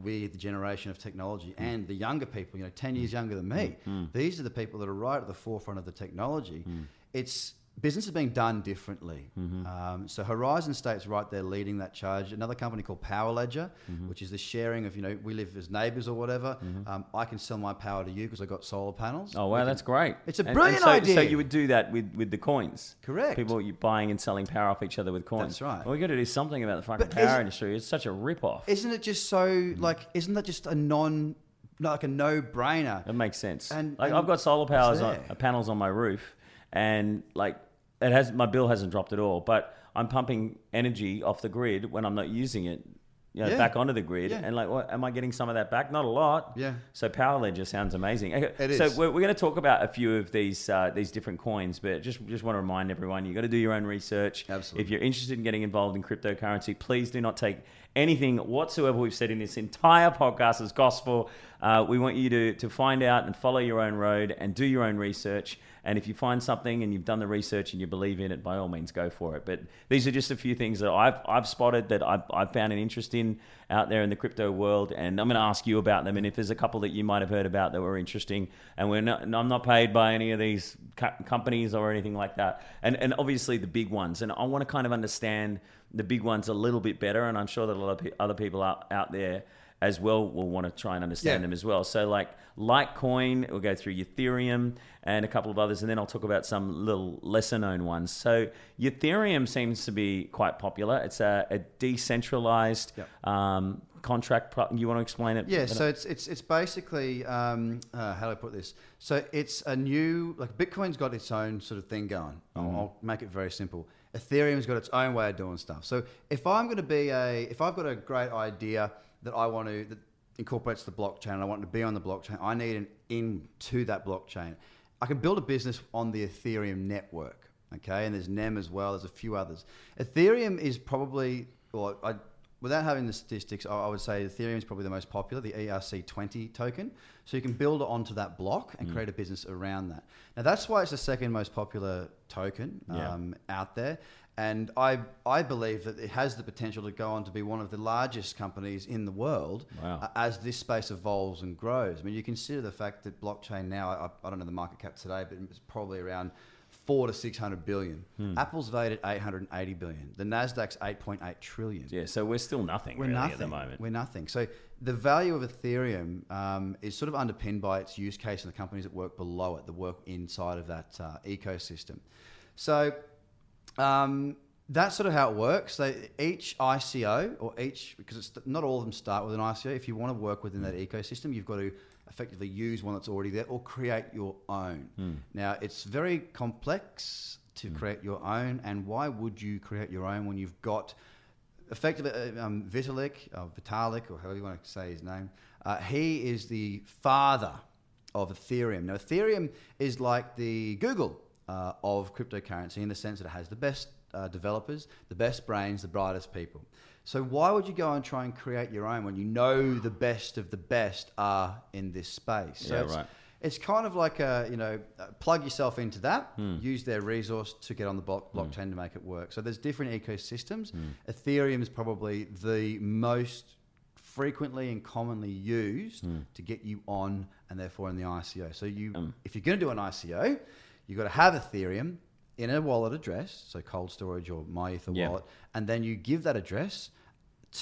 we're the generation of technology, and the younger people, you know, 10 years younger than me, these are the people that are right at the forefront of the technology. It's business is being done differently. Mm-hmm. So Horizon State's right there leading that charge. Another company called Power Ledger, mm-hmm. which is the sharing of, you know, we live as neighbors or whatever. Mm-hmm. I can sell my power to you because I got solar panels. Oh, wow, that's great. It's a brilliant idea. So you would do that with the coins. Correct. People buying and selling power off each other with coins. That's right. Well, we've got to do something about the fucking power industry. It's such a rip-off. Isn't it just so, like, isn't that just a like a no-brainer? It makes sense. And, like, I've got solar panels on my roof, and like my bill hasn't dropped at all, but I'm pumping energy off the grid when I'm not using it, you know, back onto the grid, and like, what am I getting some of that back? Not a lot. Yeah. So Power Ledger sounds amazing. It so is. We're going to talk about a few of these different coins, but just want to remind everyone, you got to do your own research. Absolutely. If you're interested in getting involved in cryptocurrency, please do not take anything whatsoever we've said in this entire podcast as gospel. We want you to find out and follow your own road and do your own research. And if you find something and you've done the research and you believe in it, by all means, go for it. But these are just a few things that I've spotted that I've found an interest in out there in the crypto world. And I'm going to ask you about them. And if there's a couple that you might have heard about that were interesting, and I'm not paid by any of these companies or anything like that. And obviously the big ones. And I want to kind of understand the big ones a little bit better. And I'm sure that a lot of other people out there as well will want to try and understand them as well. So like Litecoin, we'll go through Ethereum and a couple of others, and then I'll talk about some little lesser known ones. So Ethereum seems to be quite popular. It's a decentralized contract. You want to explain it? Yeah, so it's basically, how do I put this? So it's a new, like Bitcoin's got its own sort of thing going. Mm-hmm. I'll make it very simple. Ethereum's got its own way of doing stuff. So if I'm going to be if I've got a great idea that incorporates the blockchain and I want to be on the blockchain, I need an in to that blockchain. I can build a business on the Ethereum network, okay? And there's NEM as well, there's a few others. Ethereum is probably, well, without having the statistics, I would say Ethereum is probably the most popular, the ERC20 token. So you can build onto that block and create a business around that. Now that's why it's the second most popular token out there. And I believe that it has the potential to go on to be one of the largest companies in the world as this space evolves and grows. I mean, you consider the fact that blockchain now, I don't know the market cap today, but it's probably around 400 to 600 billion. Apple's valued at 880 billion. The Nasdaq's 8.8 trillion. Yeah, so we're still nothing. We're really nothing at the moment. We're nothing. So the value of Ethereum is sort of underpinned by its use case and the companies that work below it, the work inside of that ecosystem. So that's sort of how it works. So each ICO or because it's not all of them start with an ICO. If you want to work within that ecosystem, you've got to effectively use one that's already there or create your own. Now, it's very complex to create your own. And why would you create your own when you've got effectively Vitalik, or however you want to say his name, he is the father of Ethereum. Now, Ethereum is like the Google of cryptocurrency in the sense that it has the best developers, the best brains, the brightest people. So why would you go and try and create your own when you know the best of the best are in this space? So it's kind of like plug yourself into that, use their resource to get on the blockchain to make it work. So there's different ecosystems. Ethereum is probably the most frequently and commonly used to get you on, and therefore in the ICO. So if you're going to do an ICO, you've got to have Ethereum in a wallet address, so cold storage or MyEther wallet, and then you give that address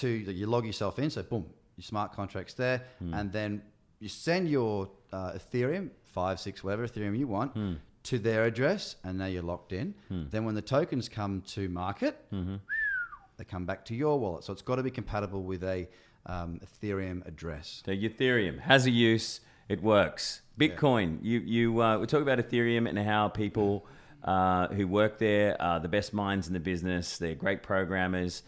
you log yourself in, so boom, your smart contract's there, and then you send your Ethereum, 5, 6, whatever Ethereum you want, to their address, and now you're locked in. Then when the tokens come to market, they come back to your wallet. So it's got to be compatible with a Ethereum address. So Ethereum has a use, it works. Bitcoin, we talk about Ethereum and how people who work there are the best minds in the business. They're great programmers.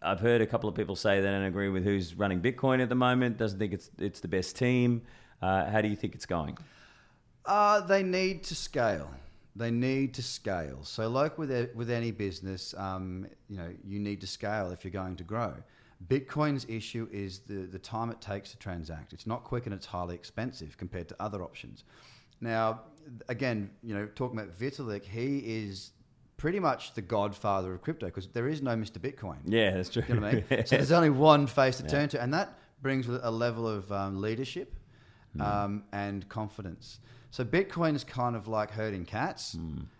I've heard a couple of people say they don't agree with who's running Bitcoin at the moment, doesn't think it's the best team. How do you think it's going? They need to scale. They need to scale. So like with any business, you need to scale if you're going to grow. Bitcoin's issue is the time it takes to transact. It's not quick and it's highly expensive compared to other options. Now, again, talking about Vitalik, he is pretty much the godfather of crypto because there is no Mr. Bitcoin. Yeah, that's true. You know what I mean? So there's only one face to turn to, and that brings with a level of leadership and confidence. So Bitcoin is kind of like herding cats.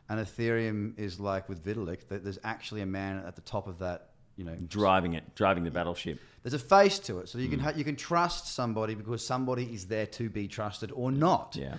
And Ethereum is like with Vitalik, that there's actually a man at the top of that, you know, driving it, driving the battleship. There's a face to it, so you can trust somebody because somebody is there to be trusted or not. Yeah.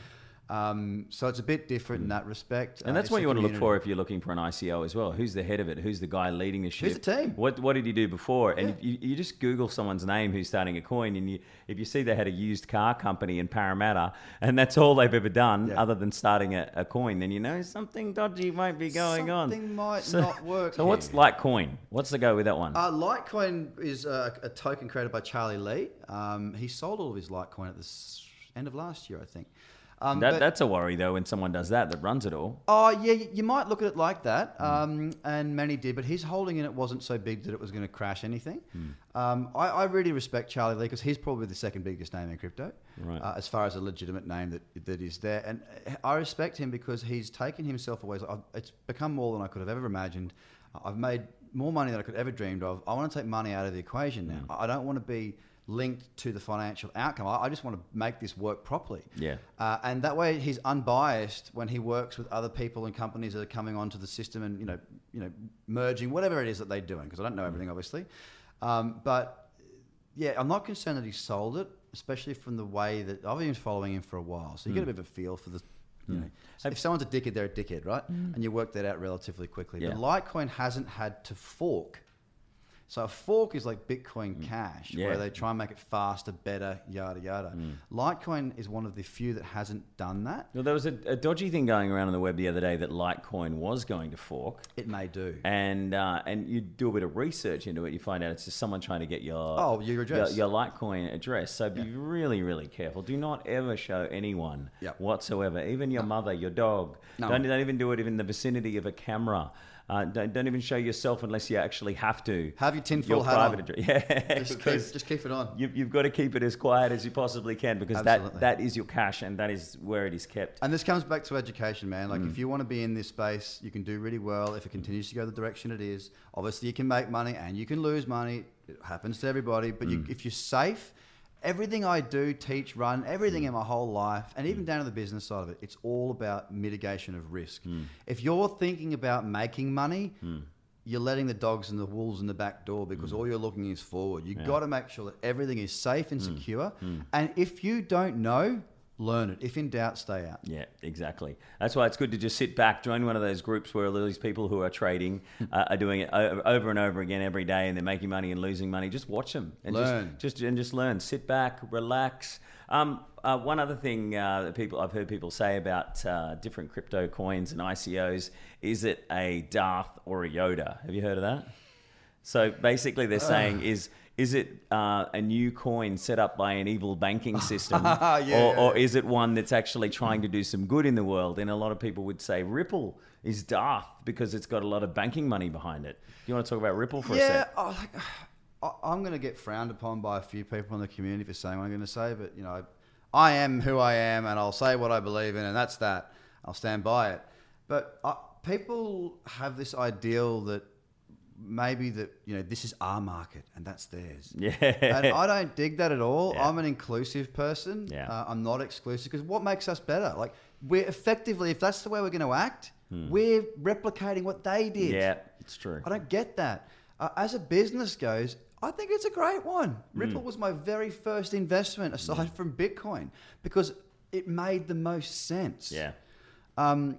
So it's a bit different in that respect. And that's what you want to look for if you're looking for an ICO as well. Who's the head of it? Who's the guy leading the ship? Who's the team? What did he do before? And you just Google someone's name who's starting a coin, and if you see they had a used car company in Parramatta and that's all they've ever done other than starting a coin, then you know something dodgy might be going on. Something might not work. So what's Litecoin? What's the go with that one? Litecoin is a token created by Charlie Lee. He sold all of his Litecoin at the end of last year, I think. That's a worry though when someone does that runs it all. Oh yeah, you might look at it like that, and many did, but his holding in it wasn't so big that it was going to crash anything. I really respect Charlie Lee because he's probably the second biggest name in crypto, right. As far as a legitimate name that is there, and I respect him because he's taken himself away. It's become more than I could have ever imagined. I've made more money than I could have ever dreamed of. I want to take money out of the equation now. I don't want to be linked to the financial outcome. I just want to make this work properly. Yeah. And that way he's unbiased when he works with other people and companies that are coming onto the system and you know merging, whatever it is that they're doing, because I don't know everything obviously. But yeah, I'm not concerned that he sold it, especially from the way that I've been following him for a while. So you get a bit of a feel for the, you know, if someone's a dickhead, they're a dickhead, right? And you work that out relatively quickly. Yeah. But Litecoin hasn't had to fork. So a fork is like Bitcoin Cash, where they try and make it faster, better, yada, yada. Litecoin is one of the few that hasn't done that. Well, there was a dodgy thing going around on the web the other day that Litecoin was going to fork. It may do. And you do a bit of research into it, you find out it's just someone trying to get your address. Your Litecoin address. So be really, really careful. Do not ever show anyone whatsoever, even your mother, your dog. No. Don't even do it in the vicinity of a camera. Don't even show yourself unless you actually have to. Have your tinfoil hat on. Yeah, just keep it on. You've got to keep it as quiet as you possibly can because that is your cash and that is where it is kept. And this comes back to education, man. Like if you want to be in this space, you can do really well if it continues to go the direction it is. Obviously, you can make money and you can lose money. It happens to everybody. But if you're safe, everything I do, teach, run, everything in my whole life, and even down to the business side of it, it's all about mitigation of risk. If you're thinking about making money, you're letting the dogs and the wolves in the back door because all you're looking is forward. You've got to make sure that everything is safe and secure. And if you don't know, learn it. If in doubt, stay out. Yeah, exactly. That's why it's good to just sit back, join one of those groups where all these people who are trading are doing it over and over again every day, and they're making money and losing money. Just watch them and learn. Just learn. Sit back, relax. One other thing that I've heard people say about different crypto coins and ICOs is it a Darth or a Yoda? Have you heard of that? So basically, they're saying is it a new coin set up by an evil banking system? Or is it one that's actually trying to do some good in the world? And a lot of people would say Ripple is Darth because it's got a lot of banking money behind it. Do you want to talk about Ripple for a sec? I'm going to get frowned upon by a few people in the community for saying what I'm going to say, but you know, I am who I am and I'll say what I believe in and that's that. I'll stand by it. But people have this ideal that maybe that, you know, this is our market and that's theirs. Yeah. And I don't dig that at all. Yeah. I'm an inclusive person. Yeah. I'm not exclusive because what makes us better? Like we're effectively, if that's the way we're going to act, we're replicating what they did. Yeah, it's true. I don't get that. As a business goes, I think it's a great one. Ripple was my very first investment aside from Bitcoin because it made the most sense. Yeah. And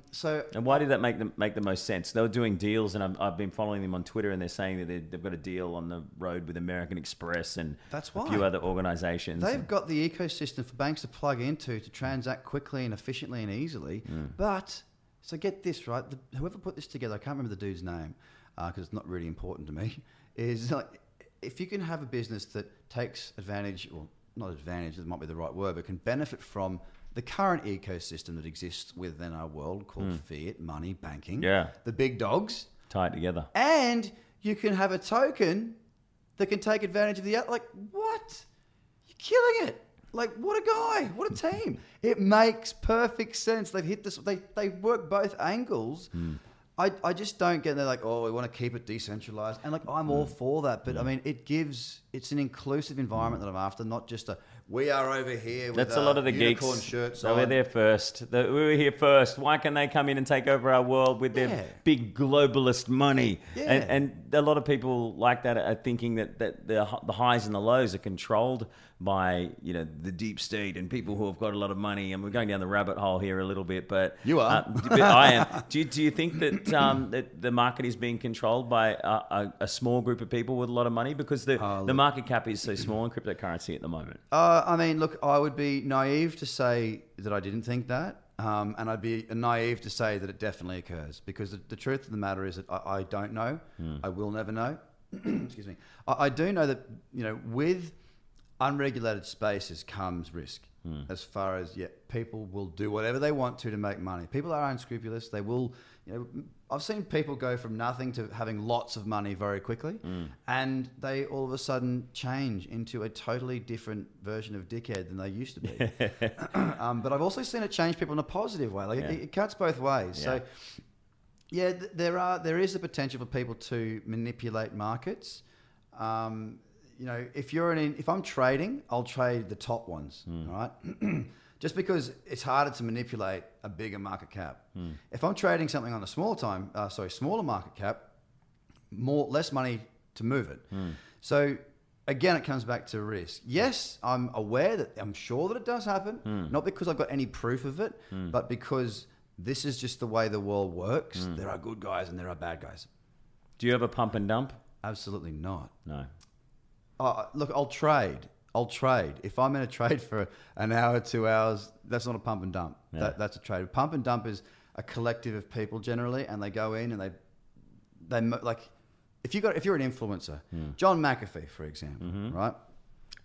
why did that make the most sense? They were doing deals, and I've been following them on Twitter, and they're saying that they've got a deal on the road with American Express and a few other organizations. They've got the ecosystem for banks to plug into to transact quickly and efficiently and easily. But so get this right: whoever put this together, I can't remember the dude's name because it's not really important to me. Is like if you can have a business that takes advantage, or not advantage, that might be the right word, but can benefit from the current ecosystem that exists within our world called fiat, money, banking, the big dogs. Tie it together. And you can have a token that can take advantage of the other. Like, what? You're killing it. Like, what a guy. What a team. It makes perfect sense. They've hit this. They work both angles. I just don't get. They're like, oh, we want to keep it decentralized, and like I'm all for that, but I mean, it gives. It's an inclusive environment that I'm after, not just a we are over here. That's a lot of the geeks. Shirts on. We're there first. We were here first. Why can they come in and take over our world with their big globalist money? Yeah. And a lot of people like that are thinking that the highs and the lows are controlled by the deep state and people who have got a lot of money. And we're going down the rabbit hole here a little bit, but you are. But I am. Do you think that? That the market is being controlled by a small group of people with a lot of money, because the market cap is so small in cryptocurrency at the moment. I mean, look, I would be naive to say that I didn't think that, and I'd be naive to say that it definitely occurs, because the truth of the matter is that I don't know. I will never know. Excuse me. I do know that with unregulated spaces comes risk. As far as people will do whatever they want to make money. People are unscrupulous. They will. I've seen people go from nothing to having lots of money very quickly, and they all of a sudden change into a totally different version of dickhead than they used to be. But I've also seen it change people in a positive way. Like it cuts both ways. So yeah, there is the potential for people to manipulate markets. If I'm trading, I'll trade the top ones, all right? Just because it's harder to manipulate a bigger market cap. If I'm trading something on a smaller market cap, less money to move it. So again, it comes back to risk. Yes, I'm sure that it does happen, not because I've got any proof of it, but because this is just the way the world works. There are good guys and there are bad guys. Do you have a pump and dump? Absolutely not. No. Look, I'll trade. If I'm in a trade for an hour, 2 hours, that's not a pump and dump. Yeah. That's a trade. A pump and dump is a collective of people generally, and they go in and they like. If you're an influencer, John McAfee, for example, right?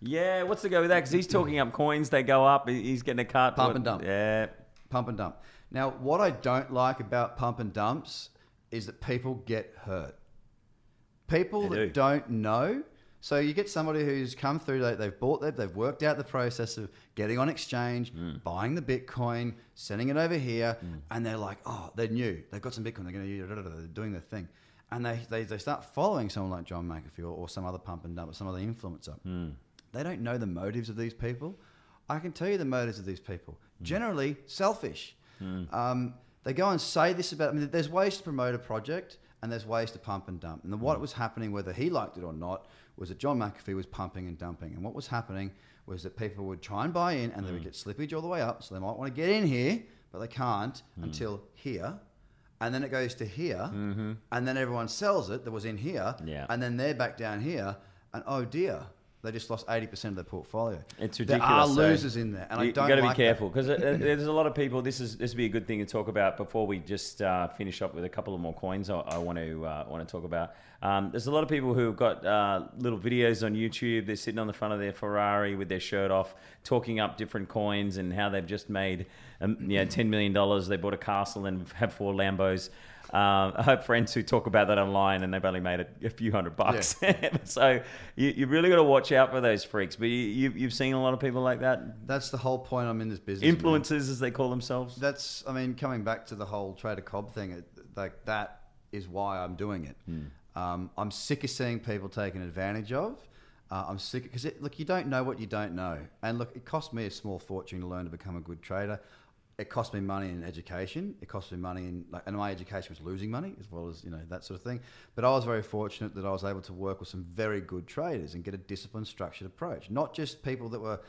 Yeah, what's the go with that? Because he's talking up coins, they go up. He's getting a cut. Pump and dump. Yeah, pump and dump. Now, what I don't like about pump and dumps is that people get hurt. People that don't know. So you get somebody who's come through, they've worked out the process of getting on exchange, buying the Bitcoin, sending it over here, and they're like, oh, they're new. They've got some Bitcoin, they're going to use it, they're doing their thing. And they start following someone like John McAfee or some other pump and dump or some other influencer. They don't know the motives of these people. I can tell you the motives of these people. Generally, selfish. They go and say this about, there's ways to promote a project and there's ways to pump and dump. And what was happening, whether he liked it or not, was that John McAfee was pumping and dumping. And what was happening was that people would try and buy in and they would get slippage all the way up. So they might want to get in here, but they can't until here. And then it goes to here. And then everyone sells it that was in here. Yeah. And then they're back down here. And oh dear, they just lost 80% of their portfolio. It's ridiculous. There are losers in there. And you've got to be careful because there's a lot of people. This would be a good thing to talk about before we just finish up with a couple of more coins I want to talk about. There's a lot of people who've got little videos on YouTube. They're sitting on the front of their Ferrari with their shirt off, talking up different coins and how they've just made $10 million. They bought a castle and have 4 Lambos. I have friends who talk about that online and they've only made it a few $100s. Yeah. So you really got to watch out for those freaks. But you've seen a lot of people like that. That's the whole point I'm in this business. Influencers, as they call themselves. That's, coming back to the whole Trader Cobb thing, like that is why I'm doing it. I'm sick of seeing people taken advantage of. I'm sick because look, you don't know what you don't know. And look, it cost me a small fortune to learn to become a good trader. It cost me money in education. It cost me money in, and my education was losing money as well as, that sort of thing. But I was very fortunate that I was able to work with some very good traders and get a disciplined, structured approach. Not just people that were,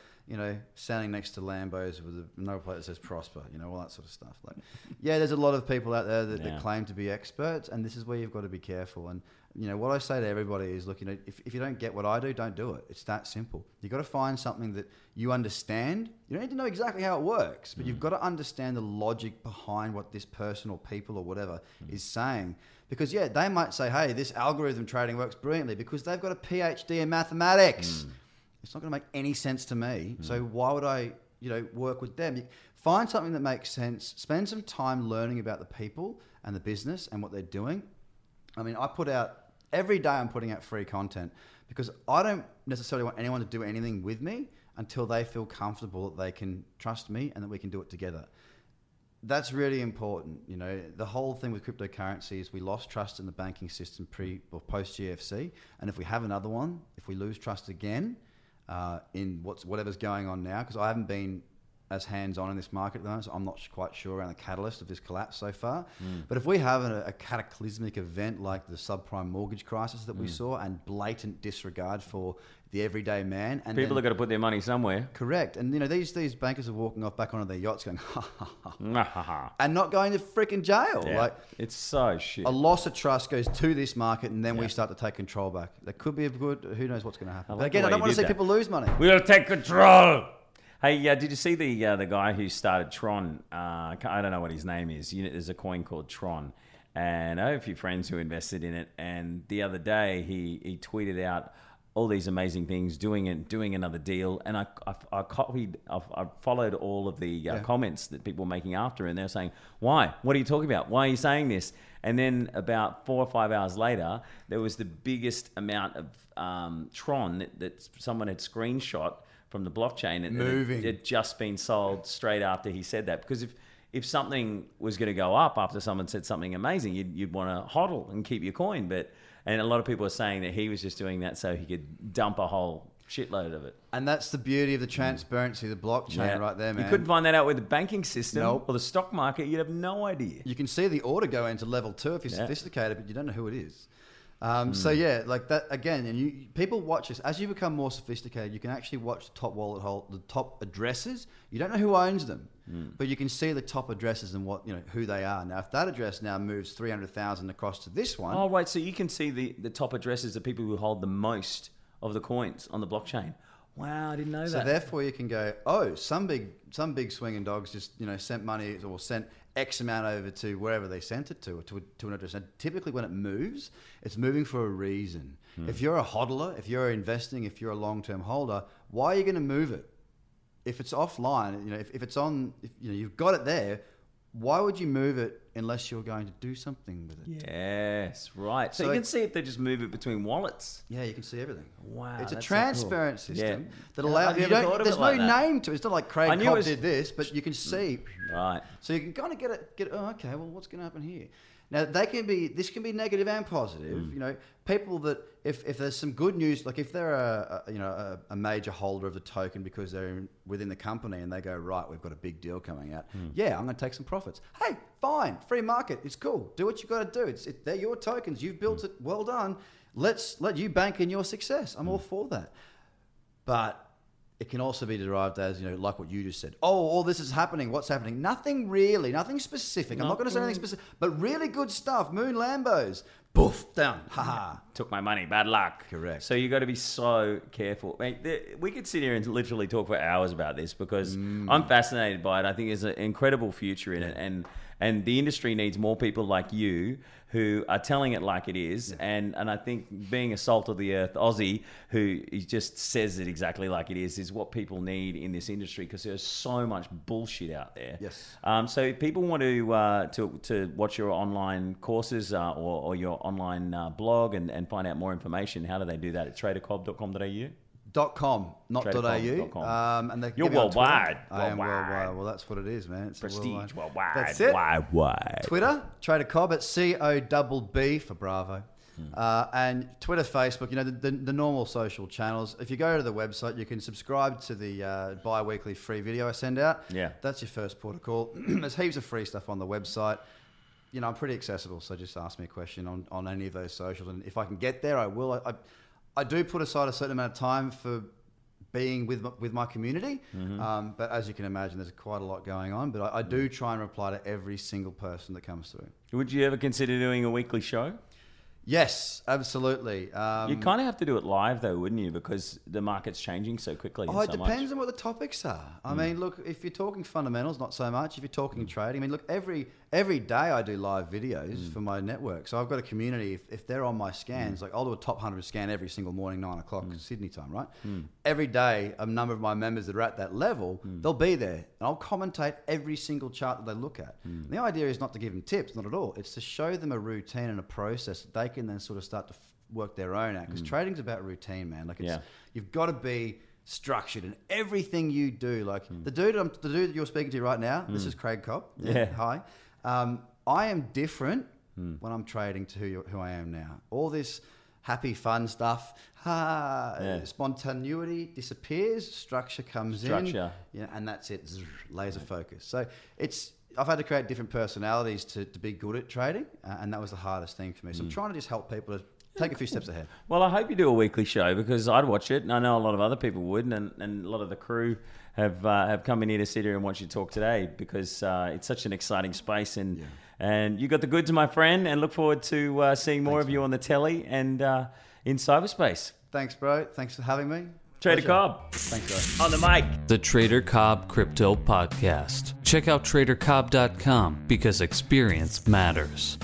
standing next to Lambos with another plate that says Prosper, all that sort of stuff. Like, yeah, there's a lot of people out there that claim to be experts, and this is where you've got to be careful. And, what I say to everybody is, look, if you don't get what I do, don't do it. It's that simple. You've got to find something that you understand. You don't need to know exactly how it works, but you've got to understand the logic behind what this person or people or whatever is saying. Because, yeah, they might say, hey, this algorithm trading works brilliantly because they've got a PhD in mathematics. It's not going to make any sense to me. So why would I, work with them? Find something that makes sense. Spend some time learning about the people and the business and what they're doing. I put out, every day I'm putting out free content because I don't necessarily want anyone to do anything with me until they feel comfortable that they can trust me and that we can do it together. that's really important. You know, the whole thing with cryptocurrency is we lost trust in the banking system pre or post GFC, and if we have another one, if we lose trust again in whatever's going on now, because I haven't been as hands-on in this market at the moment, so I'm not quite sure around the catalyst of this collapse so far. But if we have a cataclysmic event like the subprime mortgage crisis that we saw, and blatant disregard for the everyday man, and people have got to put their money somewhere. Correct. And you know, these bankers are walking off back onto their yachts going ha ha ha, ha, ha. And not going to freaking jail. Yeah. Like, it's so shit. A loss of trust goes to this market, and then we start to take control back. That could be a good, who knows what's going to happen. But again, I don't want to see people lose money. We'll take control. Hey, did you see the guy who started Tron? I don't know what his name is. You know, there's a coin called Tron, and I have a few friends who invested in it. And the other day, he tweeted out all these amazing things, doing another deal. And I followed all of the comments that people were making after, and they're saying, "Why? What are you talking about? Why are you saying this?" And then about 4 or 5 hours later, there was the biggest amount of Tron that someone had screenshot from the blockchain, and it had just been sold straight after he said that. Because if something was going to go up after someone said something amazing, you'd want to hodl and keep your coin. And a lot of people are saying that he was just doing that so he could dump a whole shitload of it. And that's the beauty of the transparency of the blockchain right there, man. You couldn't find that out with the banking system or the stock market. You'd have no idea. You can see the order go into level 2 if you're sophisticated, but you don't know who it is. So yeah, like that again, and people watch this. As you become more sophisticated, you can actually watch the top wallet the top addresses. You don't know who owns them, but you can see the top addresses and what, you know, who they are. Now, if that address now moves 300,000 across to this one, so you can see the top addresses of people who hold the most of the coins on the blockchain. Wow, I didn't know that. So therefore, you can go, oh, some big swinging dogs just, you know, sent money or sent X amount over to wherever they sent it to an address. And typically when it moves, it's moving for a reason. If you're a hodler, if you're investing, if you're a long-term holder, why are you going to move it? If it's offline, you know, if it's on, if, you know, you've got it there, why would you move it unless you're going to do something with it? Yes, right. So you can see if they just move it between wallets. Yeah, you can see everything. Wow, it's a transparent system that allows you. There's no name to it. It's not like Craig Cobb did this, but you can see. Right. So you can kind of get oh, okay. Well, what's going to happen here? Now this can be negative and positive. You know, people that if there's some good news, like if they're a major holder of the token because they're within the company and they go, right, we've got a big deal coming out. Yeah, I'm going to take some profits. Hey, fine, free market, it's cool. Do what you got to do. They're your tokens. You've built it. Well done. Let's let you bank in your success. I'm all for that. But it can also be derived as, you know, like what you just said. Oh, all this is happening. What's happening? Nothing really. Nothing specific. I'm not going to say anything specific. But really good stuff. Moon Lambos. Boof. Down. Ha ha. Took my money. Bad luck. Correct. So you got to be so careful. I mean, we could sit here and literally talk for hours about this because I'm fascinated by it. I think there's an incredible future in it. And the industry needs more people like you who are telling it like it is. And I think being a salt of the earth Aussie who just says it exactly like it is what people need in this industry, because there's so much bullshit out there. Yes. So if people want to watch your online courses or your online blog and find out more information, how do they do that? At tradercobb.com.au? .com, not .au. And you're worldwide. I am worldwide. Well, that's what it is, man. It's prestige, worldwide. That's it. Worldwide. Twitter, Trader Cobb at COBB for Bravo. And Twitter, Facebook, you know, the normal social channels. If you go to the website, you can subscribe to the bi-weekly free video I send out. Yeah. That's your first port of call. There's heaps of free stuff on the website. You know, I'm pretty accessible, so just ask me a question on any of those socials. And if I can get there, I will. I do put aside a certain amount of time for being with my community, but as you can imagine, there's quite a lot going on. But I do try and reply to every single person that comes through. Would you ever consider doing a weekly show? Yes, absolutely. You kind of have to do it live, though, wouldn't you? Because the market's changing so quickly. Oh, it depends on what the topics are. I mean, look, if you're talking fundamentals, not so much. If you're talking trading, I mean, look, every day I do live videos for my network. So I've got a community. If they're on my scans, like I'll do a top 100 scan every single morning, 9 o'clock Sydney time, right? Every day, a number of my members that are at that level, they'll be there. And I'll commentate every single chart that they look at. And the idea is not to give them tips, not at all. It's to show them a routine and a process that they can then sort of start to work their own out. Because trading's about routine, man. Like it's, you've got to be structured in everything you do. Like the dude you're speaking to right now, this is Craig Cobb. Yeah. Hi. I am different when I'm trading to who I am now. All this happy, fun stuff. Spontaneity disappears. Structure comes in. Yeah, and that's it. Laser focus. So it's, I've had to create different personalities to be good at trading, and that was the hardest thing for me. So I'm trying to just help people to take a few steps ahead. Well, I hope you do a weekly show, because I'd watch it, and I know a lot of other people would, and a lot of the crew have come in here to sit here and watch you talk today, because it's such an exciting space, and and you got the goods, my friend, and look forward to seeing more of you on the telly and in cyberspace. Thanks, bro. Thanks for having me. Trader Cobb. Thanks, bro. On the mic. The Trader Cobb Crypto Podcast. Check out tradercobb.com because experience matters.